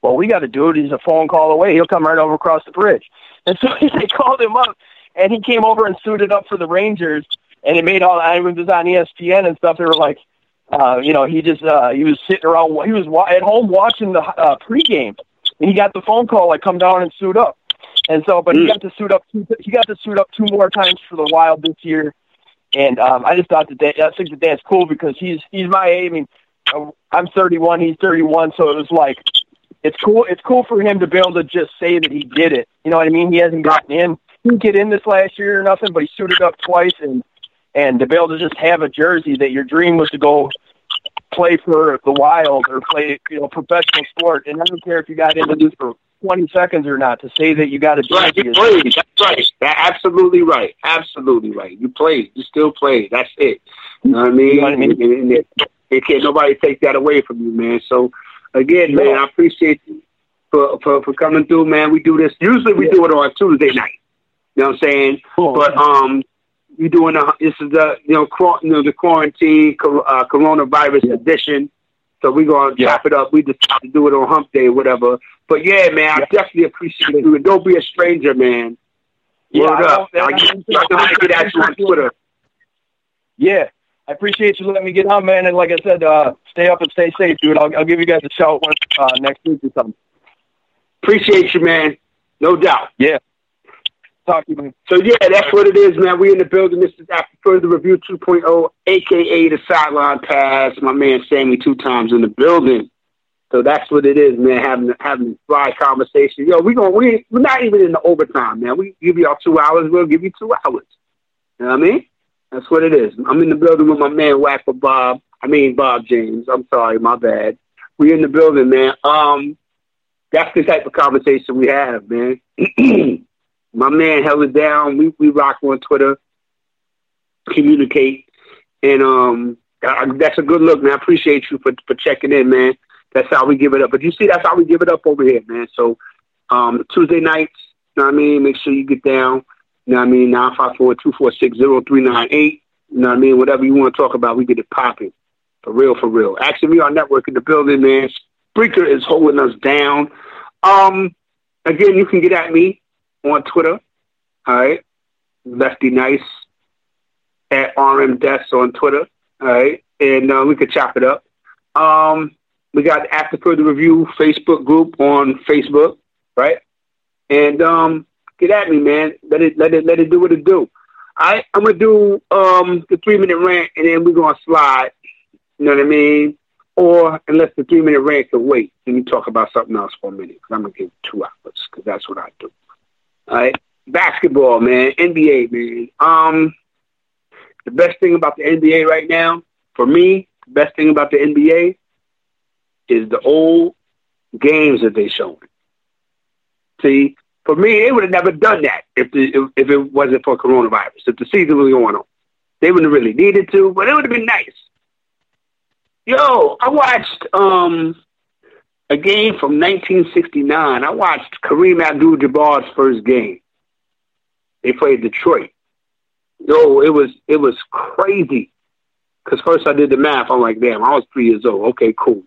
well, we got to do it. He's a phone call away. He'll come right over across the bridge. And so they called him up, and he came over and suited up for the Rangers, and it made all the was on ESPN and stuff. They were like, you know, he was sitting around. He was at home watching the pregame, and he got the phone call, like, come down and suit up. And so, but he got to suit up two more times for the Wild this year. And I just thought that that's cool, because he's my age. I mean, I'm 31, he's 31, so it was like it's cool. It's cool for him to be able to just say that he did it. You know what I mean? He hasn't gotten in. He didn't get in this last year or nothing, but he suited up twice, and to be able to just have a jersey that your dream was to go play for the Wild or play, you know, professional sport. And I don't care if you got into this for 20 seconds or not, to say that you got a jersey. You played. That's right. Absolutely right. Absolutely right. You played. You still played. That's it. You know what I mean? And can't nobody take that away from you, man. So, again, man, I appreciate you for coming through, man. We do this. Usually we do it on Tuesday night. You know what I'm saying? Cool. But we're doing the quarantine coronavirus edition. So we're going to chop it up. We just have to do it on hump day or whatever. But, yeah, man, I definitely appreciate you. And don't be a stranger, man. Word up. I know how to get at you on Twitter. Yeah, I appreciate you letting me get on, man. And like I said, stay up and stay safe, dude. I'll give you guys a shout once next week or something. Appreciate you, man. No doubt. Yeah. Talk to you, man. So, yeah, that's what it is, man. We in the building. This is After Further Review 2.0, a.k.a. The Sideline Pass. My man Sammy two times in the building. So that's what it is, man, having a fly conversation. Yo, we're not even in the overtime, man. We give y'all 2 hours, we'll give you 2 hours. You know what I mean? That's what it is. I'm in the building with my man, Bob James. I'm sorry, my bad. We in the building, man. That's the type of conversation we have, man. My man held it down. We rock on Twitter, communicate, and that's a good look, man. I appreciate you for checking in, man. That's how we give it up. But you see, that's how we give it up over here, man. So Tuesday nights, you know what I mean? Make sure you get down, you know what I mean? 954-246-0398, you know what I mean? Whatever you want to talk about, we get it popping. For real, for real. Actually, we are networking the building, man. Spreaker is holding us down. Again, you can get at me on Twitter, all right? Lefty Nice at RM Desk on Twitter, all right? And we could chop it up. We got After Further Review Facebook group on Facebook, right? And get at me, man. Let it do what it do. I'm gonna do the 3-minute rant, and then we're gonna slide. You know what I mean? Or unless the 3-minute rant can wait, then you talk about something else for a minute. Because I'm gonna give 2 hours. Because that's what I do. All right, basketball, man. NBA, man. The best thing about the NBA right now, for me, the best thing about the NBA is the old games that they showed. See, for me, they would have never done that if it wasn't for coronavirus, if the season was going on. They wouldn't have really needed to, but it would have been nice. Yo, I watched a game from 1969. I watched Kareem Abdul-Jabbar's first game. They played Detroit. Yo, it was crazy. Because first I did the math. I'm like, damn, I was 3 years old. Okay, cool.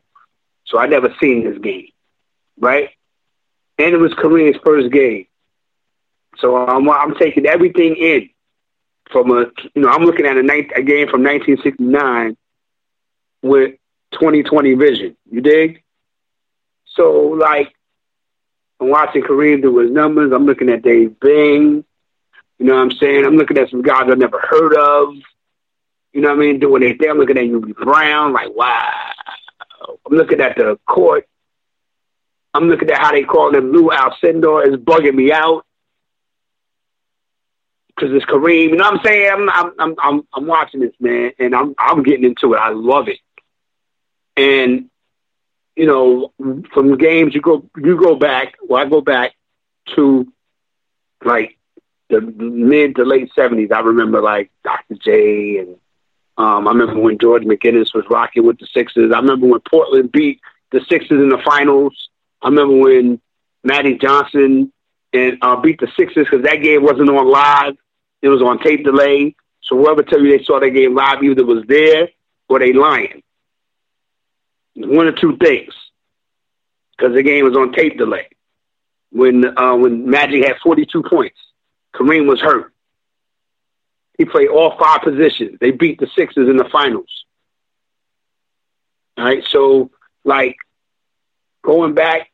So I never seen this game, right? And it was Kareem's first game. So I'm taking everything in from I'm looking at a game from 1969 with 20/20 vision. You dig? So like, I'm watching Kareem do his numbers. I'm looking at Dave Bing. You know what I'm saying? I'm looking at some guys I've never heard of. You know what I mean? Doing their thing. I'm looking at Ubi Brown. Like, wow. I'm looking at the court. I'm looking at how they call him Lou Alcindor. It's bugging me out because it's Kareem. You know what I'm saying? I'm watching this, man, and I'm getting into it. I love it. And you know, from games you go back. Well, I go back to like the mid to late '70s. I remember like Dr. J and. I remember when George McGinnis was rocking with the Sixers. I remember when Portland beat the Sixers in the finals. I remember when Magic Johnson and beat the Sixers because that game wasn't on live. It was on tape delay. So whoever tell you they saw that game live either was there or they lying. One or two things. Because the game was on tape delay. When Magic had 42 points, Kareem was hurt. He played all five positions. They beat the Sixers in the finals. All right, so like going back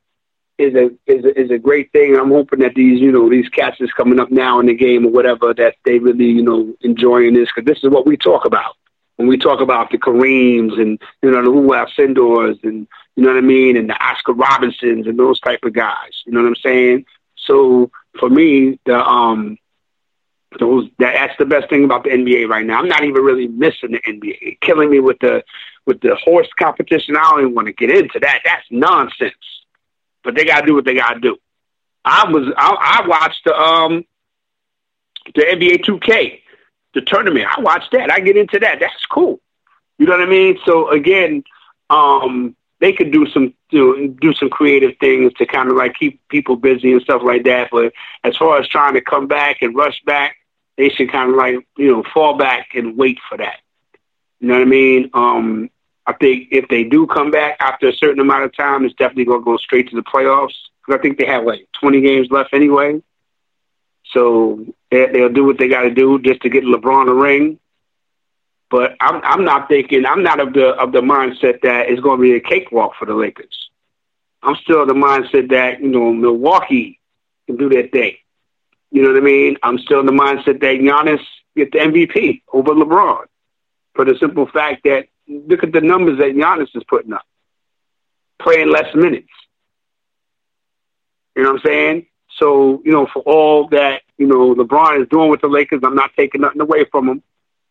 is a great thing. I'm hoping that these cats is coming up now in the game or whatever that they really enjoying this because this is what we talk about when we talk about the Kareems and the Lou Alcindors and you know what I mean and the Oscar Robinsons and those type of guys. You know what I'm saying? So for me, that's the best thing about the NBA right now. I'm not even really missing the NBA. It's killing me with the horse competition. I don't even want to get into that. That's nonsense. But they gotta do what they gotta do. I watched the NBA 2K, the tournament. I watched that. I get into that. That's cool. You know what I mean? So again, they could do some creative things to kind of like keep people busy and stuff like that. But as far as trying to come back and rush back. They should kind of like, fall back and wait for that. You know what I mean? I think if they do come back after a certain amount of time, it's definitely going to go straight to the playoffs. Because I think they have like 20 games left anyway. So they'll do what they got to do just to get LeBron a ring. But I'm not of the mindset that it's going to be a cakewalk for the Lakers. I'm still of the mindset that, you know, Milwaukee can do their thing. You know what I mean? I'm still in the mindset that Giannis gets the MVP over LeBron for the simple fact that look at the numbers that Giannis is putting up, playing less minutes. You know what I'm saying? So, you know, for all that, you know, LeBron is doing with the Lakers, I'm not taking nothing away from him.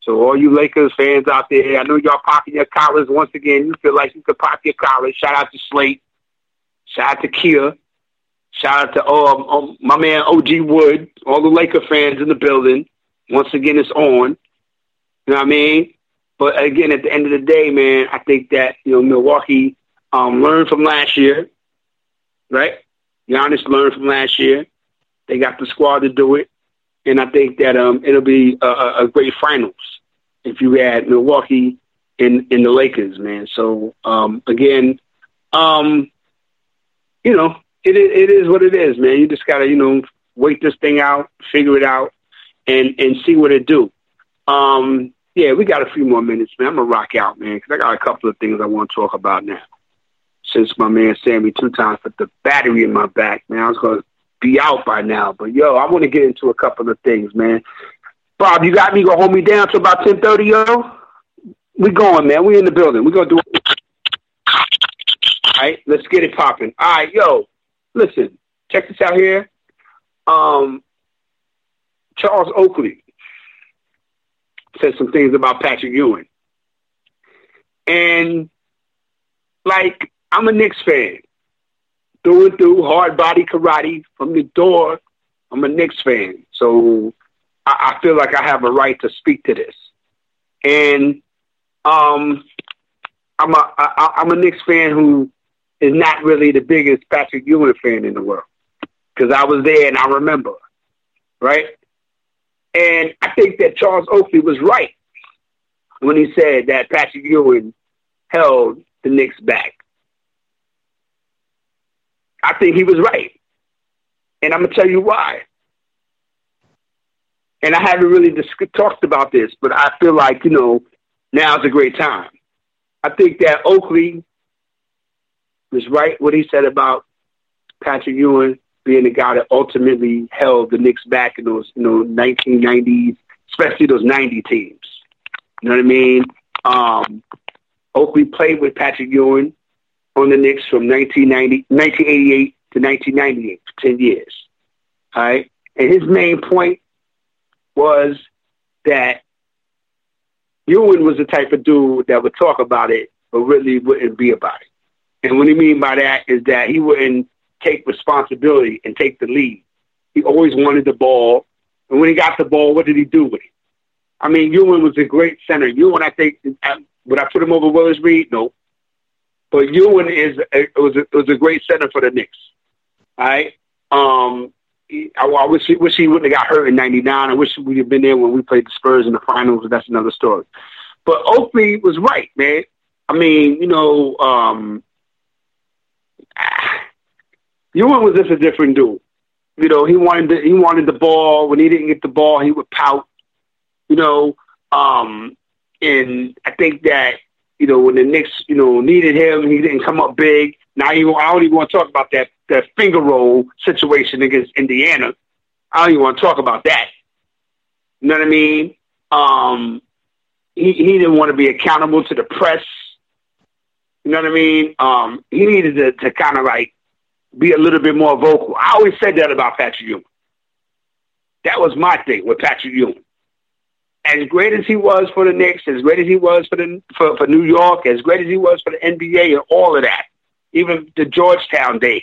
So all you Lakers fans out there, I know y'all popping your collars once again. You feel like you could pop your collars. Shout out to Slate. Shout out to Kia. Shout out to my man OG Wood. All the Laker fans in the building. Once again, it's on. You know what I mean? But again, at the end of the day, man, I think that, you know, Milwaukee learned from last year, right? Giannis learned from last year. They got the squad to do it. And I think that it'll be a great finals if you add Milwaukee in the Lakers, man. So, again, you know, it is what it is, man. You just got to, you know, wait this thing out, figure it out, and see what it do. Yeah, we got a few more minutes, man. I'm going to rock out, man, because I got a couple of things I want to talk about now. Since my man Sammy two times put the battery in my back, man, I was going to be out by now. But, yo, I want to get into a couple of things, man. Bob, you got me? Going to hold me down till about 10:30, yo? We going, man. We in the building. We're going to do it. All right, let's get it popping. All right, yo, listen, check this out here. Charles Oakley said some things about Patrick Ewing. And, like, I'm a Knicks fan. Through and through, hard body karate from the door. I'm a Knicks fan. So I feel like I have a right to speak to this. And I'm a Knicks fan who is not really the biggest Patrick Ewing fan in the world. Because I was there and I remember. Right? And I think that Charles Oakley was right when he said that Patrick Ewing held the Knicks back. I think he was right. And I'm going to tell you why. And I haven't really talked about this, but I feel like, you know, now's a great time. I think that Oakley was right what he said about Patrick Ewing being the guy that ultimately held the Knicks back in those, you know, 1990s, especially those 90 teams. You know what I mean? Oakley played with Patrick Ewing on the Knicks from 1988 to 1998 for 10 years. All right? And his main point was that Ewing was the type of dude that would talk about it but really wouldn't be about it. And what he mean by that is that he wouldn't take responsibility and take the lead. He always wanted the ball. And when he got the ball, what did he do with it? I mean, Ewing was a great center. Ewing, I think, would I put him over Willis Reed? No. But Ewing was a great center for the Knicks. All right? I wish he wouldn't have got hurt in 99. I wish we'd have been there when we played the Spurs in the finals, but that's another story. But Oakley was right, man. I mean, you know, Ewing was just a different dude. You know, he wanted the ball. When he didn't get the ball, he would pout. You know, and I think that, you know, when the Knicks, you know, needed him, he didn't come up big. Now, I don't even want to talk about that finger roll situation against Indiana. I don't even want to talk about that. You know what I mean? He didn't want to be accountable to the press. You know what I mean? He needed to kind of, like, be a little bit more vocal. I always said that about Patrick Ewing. That was my thing with Patrick Ewing. As great as he was for the Knicks, as great as he was for New York, as great as he was for the NBA and all of that, even the Georgetown days.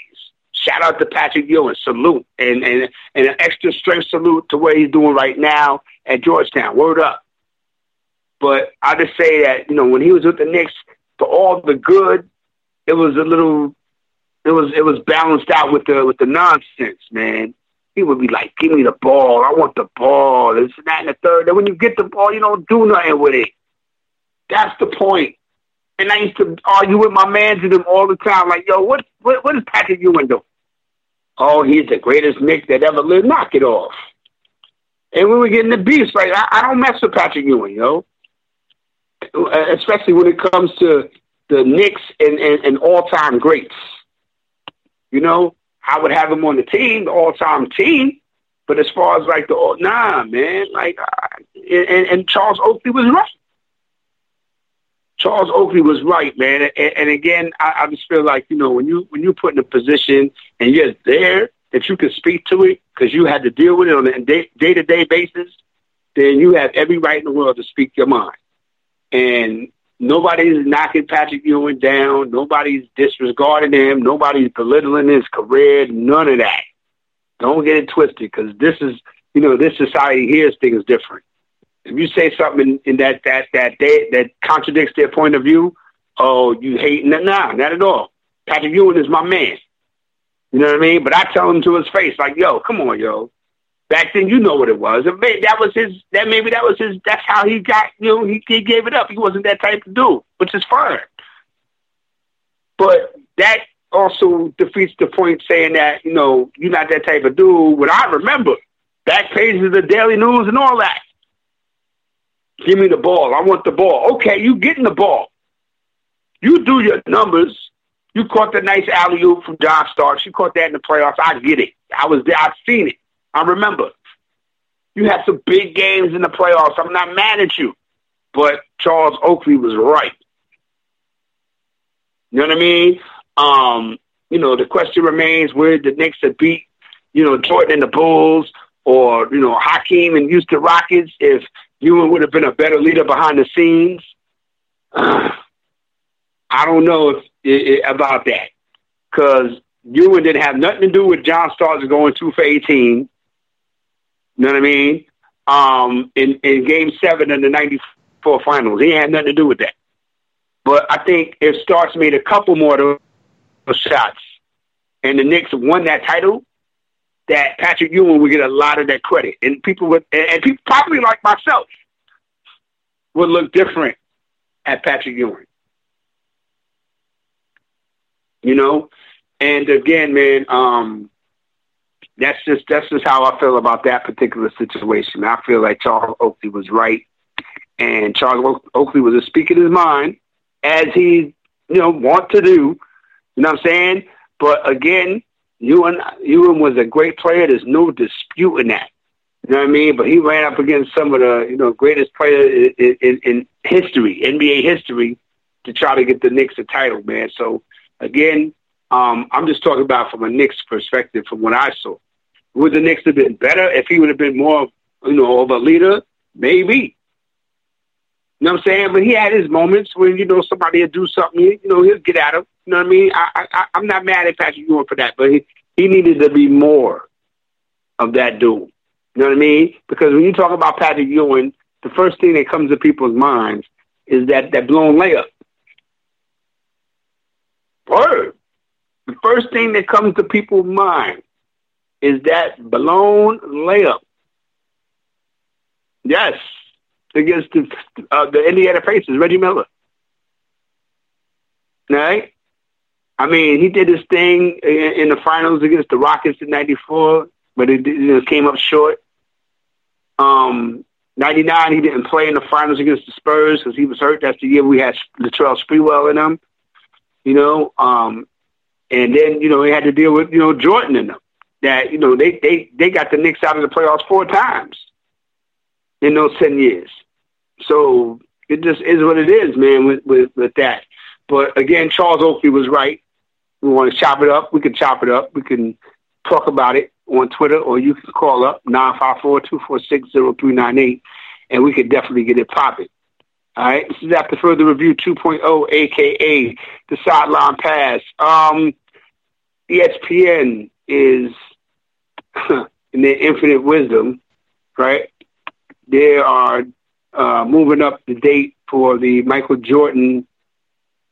Shout out to Patrick Ewing, salute, and an extra strength salute to what he's doing right now at Georgetown. Word up. But I just say that, you know, when he was with the Knicks, for all the good, it was a little, it was balanced out with the nonsense, man. He would be like, give me the ball. I want the ball. This and that and the third. And when you get the ball, you don't do nothing with it. That's the point. And I used to argue with my man to them all the time. Like, yo, what is Patrick Ewing doing? Oh, he's the greatest Knick that ever lived. Knock it off. And we were getting the beefs. Like, I don't mess with Patrick Ewing, yo. especially when it comes to the Knicks and all-time greats. You know, I would have him on the team, the all-time team, but as far as like the, nah, man, like, and Charles Oakley was right. Charles Oakley was right, man. And again, I just feel like, you know, when you put in a position and you're there, that you can speak to it because you had to deal with it on a day-to-day basis, then you have every right in the world to speak your mind. And nobody's knocking Patrick Ewing down. Nobody's disregarding him. Nobody's belittling his career. None of that. Don't get it twisted, because this is, you know, this society hears things different. If you say something in that contradicts their point of view, oh, you hate? Nah, not at all. Patrick Ewing is my man. You know what I mean? But I tell him to his face, like, yo, come on, yo. Back then, you know what it was. That's how he got, you know, he gave it up. He wasn't that type of dude, which is fine. But that also defeats the point saying that, you know, you're not that type of dude. What I remember, back pages of the Daily News and all that. Give me the ball. I want the ball. Okay, you getting the ball. You do your numbers. You caught the nice alley-oop from John Starks. You caught that in the playoffs. I get it. I was there. I've seen it. I remember. You had some big games in the playoffs. I'm not mad at you. But Charles Oakley was right. You know what I mean? You know, the question remains where the Knicks have beat, you know, Jordan and the Bulls, or, you know, Hakeem and Houston Rockets, if Ewing would have been a better leader behind the scenes. I don't know about that, because Ewing didn't have nothing to do with John Starks going 2 for 18. You know what I mean? In Game 7 in the '94 Finals, he had nothing to do with that. But I think if Starks made a couple more of those shots, and the Knicks won that title, that Patrick Ewing would get a lot of that credit, and people probably like myself would look different at Patrick Ewing. You know, and again, man, that's just how I feel about that particular situation. I feel like Charles Oakley was right, and Charles Oakley was speaking his mind as he, you know, want to do. You know what I'm saying? But again, Ewing was a great player. There's no disputing that. You know what I mean? But he ran up against some of the, you know, greatest players in history, NBA history, to try to get the Knicks a title, man. So. Again, I'm just talking about from a Knicks perspective, from what I saw. Would the Knicks have been better if he would have been more, you know, of a leader? Maybe. You know what I'm saying? But he had his moments when, you know, somebody will do something, you know, he'll get at him. You know what I mean? I'm not mad at Patrick Ewing for that, but he needed to be more of that dude. You know what I mean? Because when you talk about Patrick Ewing, the first thing that comes to people's minds is that blown layup. Word. The first thing that comes to people's mind is that blown layup. Yes, against the Indiana Pacers, Reggie Miller. Right? I mean, he did his thing in the finals against the Rockets in '94, but it just came up short. '99, he didn't play in the finals against the Spurs because he was hurt. That's the year we had Latrell Sprewell in them. You know, and then, you know, he had to deal with, you know, Jordan and them. That, you know, they got the Knicks out of the playoffs 4 times in those 10 years. So it just is what it is, man, with that. But again, Charles Oakley was right. We want to chop it up. We can chop it up. We can talk about it on Twitter, or you can call up 954-246-0398, and we could definitely get it popping. All right, this is After Further Review 2.0, a.k.a. The Side Round Pass. ESPN is, in their infinite wisdom, right, they are moving up the date for the Michael Jordan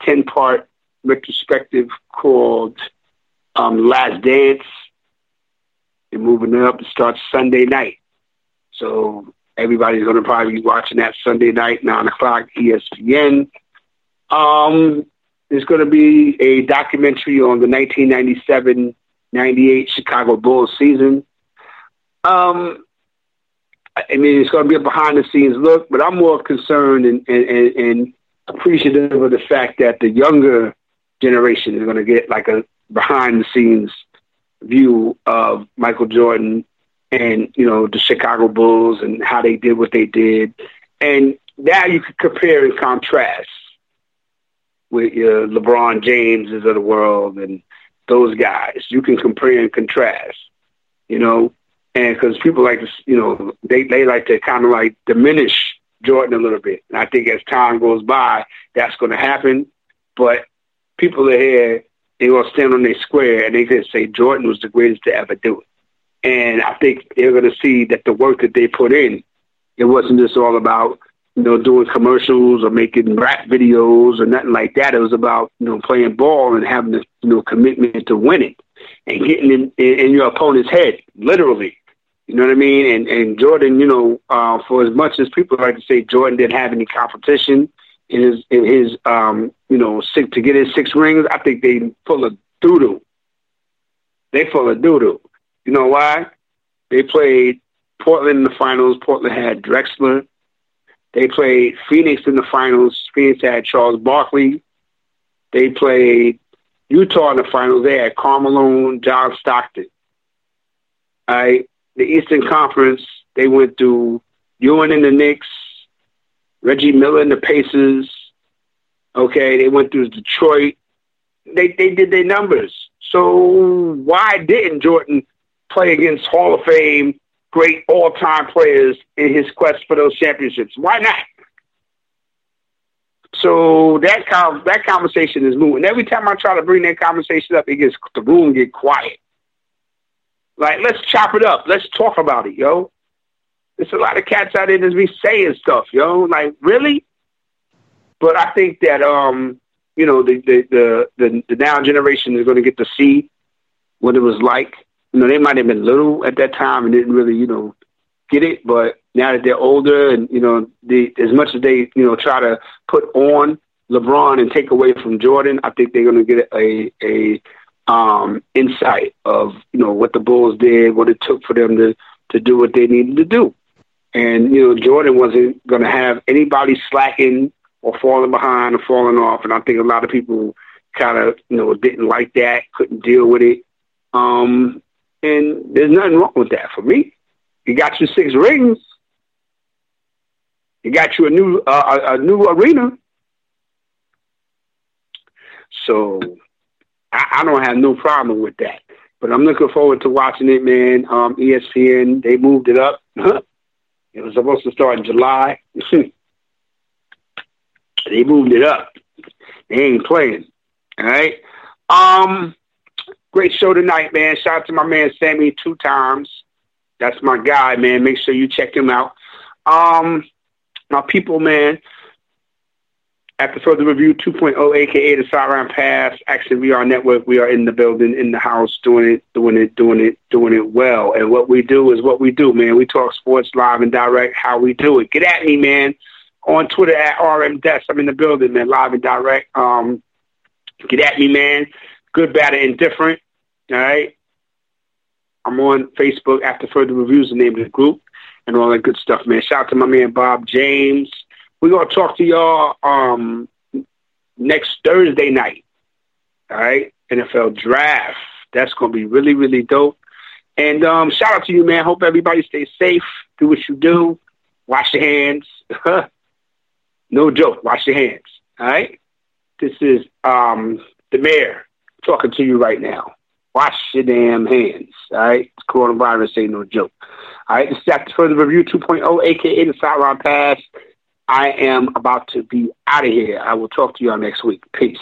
10-part retrospective called Last Dance. They're moving it up. It starts Sunday night. So everybody's going to probably be watching that Sunday night, 9 o'clock, ESPN. There's going to be a documentary on the 1997-98 Chicago Bulls season. I mean, it's going to be a behind-the-scenes look, but I'm more concerned and appreciative of the fact that the younger generation is going to get like a behind-the-scenes view of Michael Jordan and, you know, the Chicago Bulls and how they did what they did. And now you can compare and contrast with your LeBron Jameses of the world and those guys. You can compare and contrast, you know, and because people like to, you know, they like to kind of like diminish Jordan a little bit. And I think as time goes by, that's going to happen. But people are here, they're going to stand on their square and they're going to say Jordan was the greatest to ever do it. And I think they're going to see that the work that they put in, it wasn't just all about, you know, doing commercials or making rap videos or nothing like that. It was about, you know, playing ball and having this, you know, commitment to winning and getting in your opponent's head, literally. You know what I mean? And Jordan, you know, for as much as people like to say Jordan didn't have any competition in his you know, to get his 6 rings, I think they full of doodle. They full of doodle. You know why? They played Portland in the finals. Portland had Drexler. They played Phoenix in the finals. Phoenix had Charles Barkley. They played Utah in the finals. They had Karl Malone, John Stockton. All right. The Eastern Conference, they went through Ewing and the Knicks, Reggie Miller and the Pacers. Okay, they went through Detroit. They did their numbers. So why didn't Jordan play against Hall of Fame, great all-time players in his quest for those championships? Why not? So that conversation is moving. Every time I try to bring that conversation up, the room get quiet. Like, let's chop it up. Let's talk about it, yo. There's a lot of cats out there that be saying stuff, yo. Like, really? But I think that, you know, the now generation is going to get to see what it was like. You know, they might have been little at that time and didn't really, you know, get it. But now that they're older and, you know, as much as they, you know, try to put on LeBron and take away from Jordan, I think they're going to get a insight of, you know, what the Bulls did, what it took for them to do what they needed to do. And, you know, Jordan wasn't going to have anybody slacking or falling behind or falling off. And I think a lot of people kind of, you know, didn't like that, couldn't deal with it. And there's nothing wrong with that for me. You got your 6 rings. You got you a new arena. So I don't have no problem with that. But I'm looking forward to watching it, man. ESPN, they moved it up. It was supposed to start in July. They moved it up. They ain't playing. All right. Great show tonight, man. Shout out to my man Sammy 2 times. That's my guy, man. Make sure you check him out. My people, man. After Further Review 2.0, a.k.a. The Side Round Pass, Action VR Network. We are in the building, in the house, doing it well. And what we do is what we do, man. We talk sports live and direct, how we do it. Get at me, man. On Twitter at RM Desk. I'm in the building, man, live and direct. Get at me, man. Good, bad, or indifferent. All right. I'm on Facebook. After Further Reviews, the name of the group, and all that good stuff, man. Shout out to my man Bob James. We're going to talk to y'all next Thursday night, all right? NFL Draft. That's going to be really, really dope. And shout out to you, man. Hope everybody stays safe. Do what you do. Wash your hands. No joke. Wash your hands, all right? This is the Mayor talking to you right now. Wash your damn hands, all right? Coronavirus ain't no joke. All right, this is After Further Review 2.0, a.k.a. The Side Round Pass. I am about to be out of here. I will talk to y'all next week. Peace.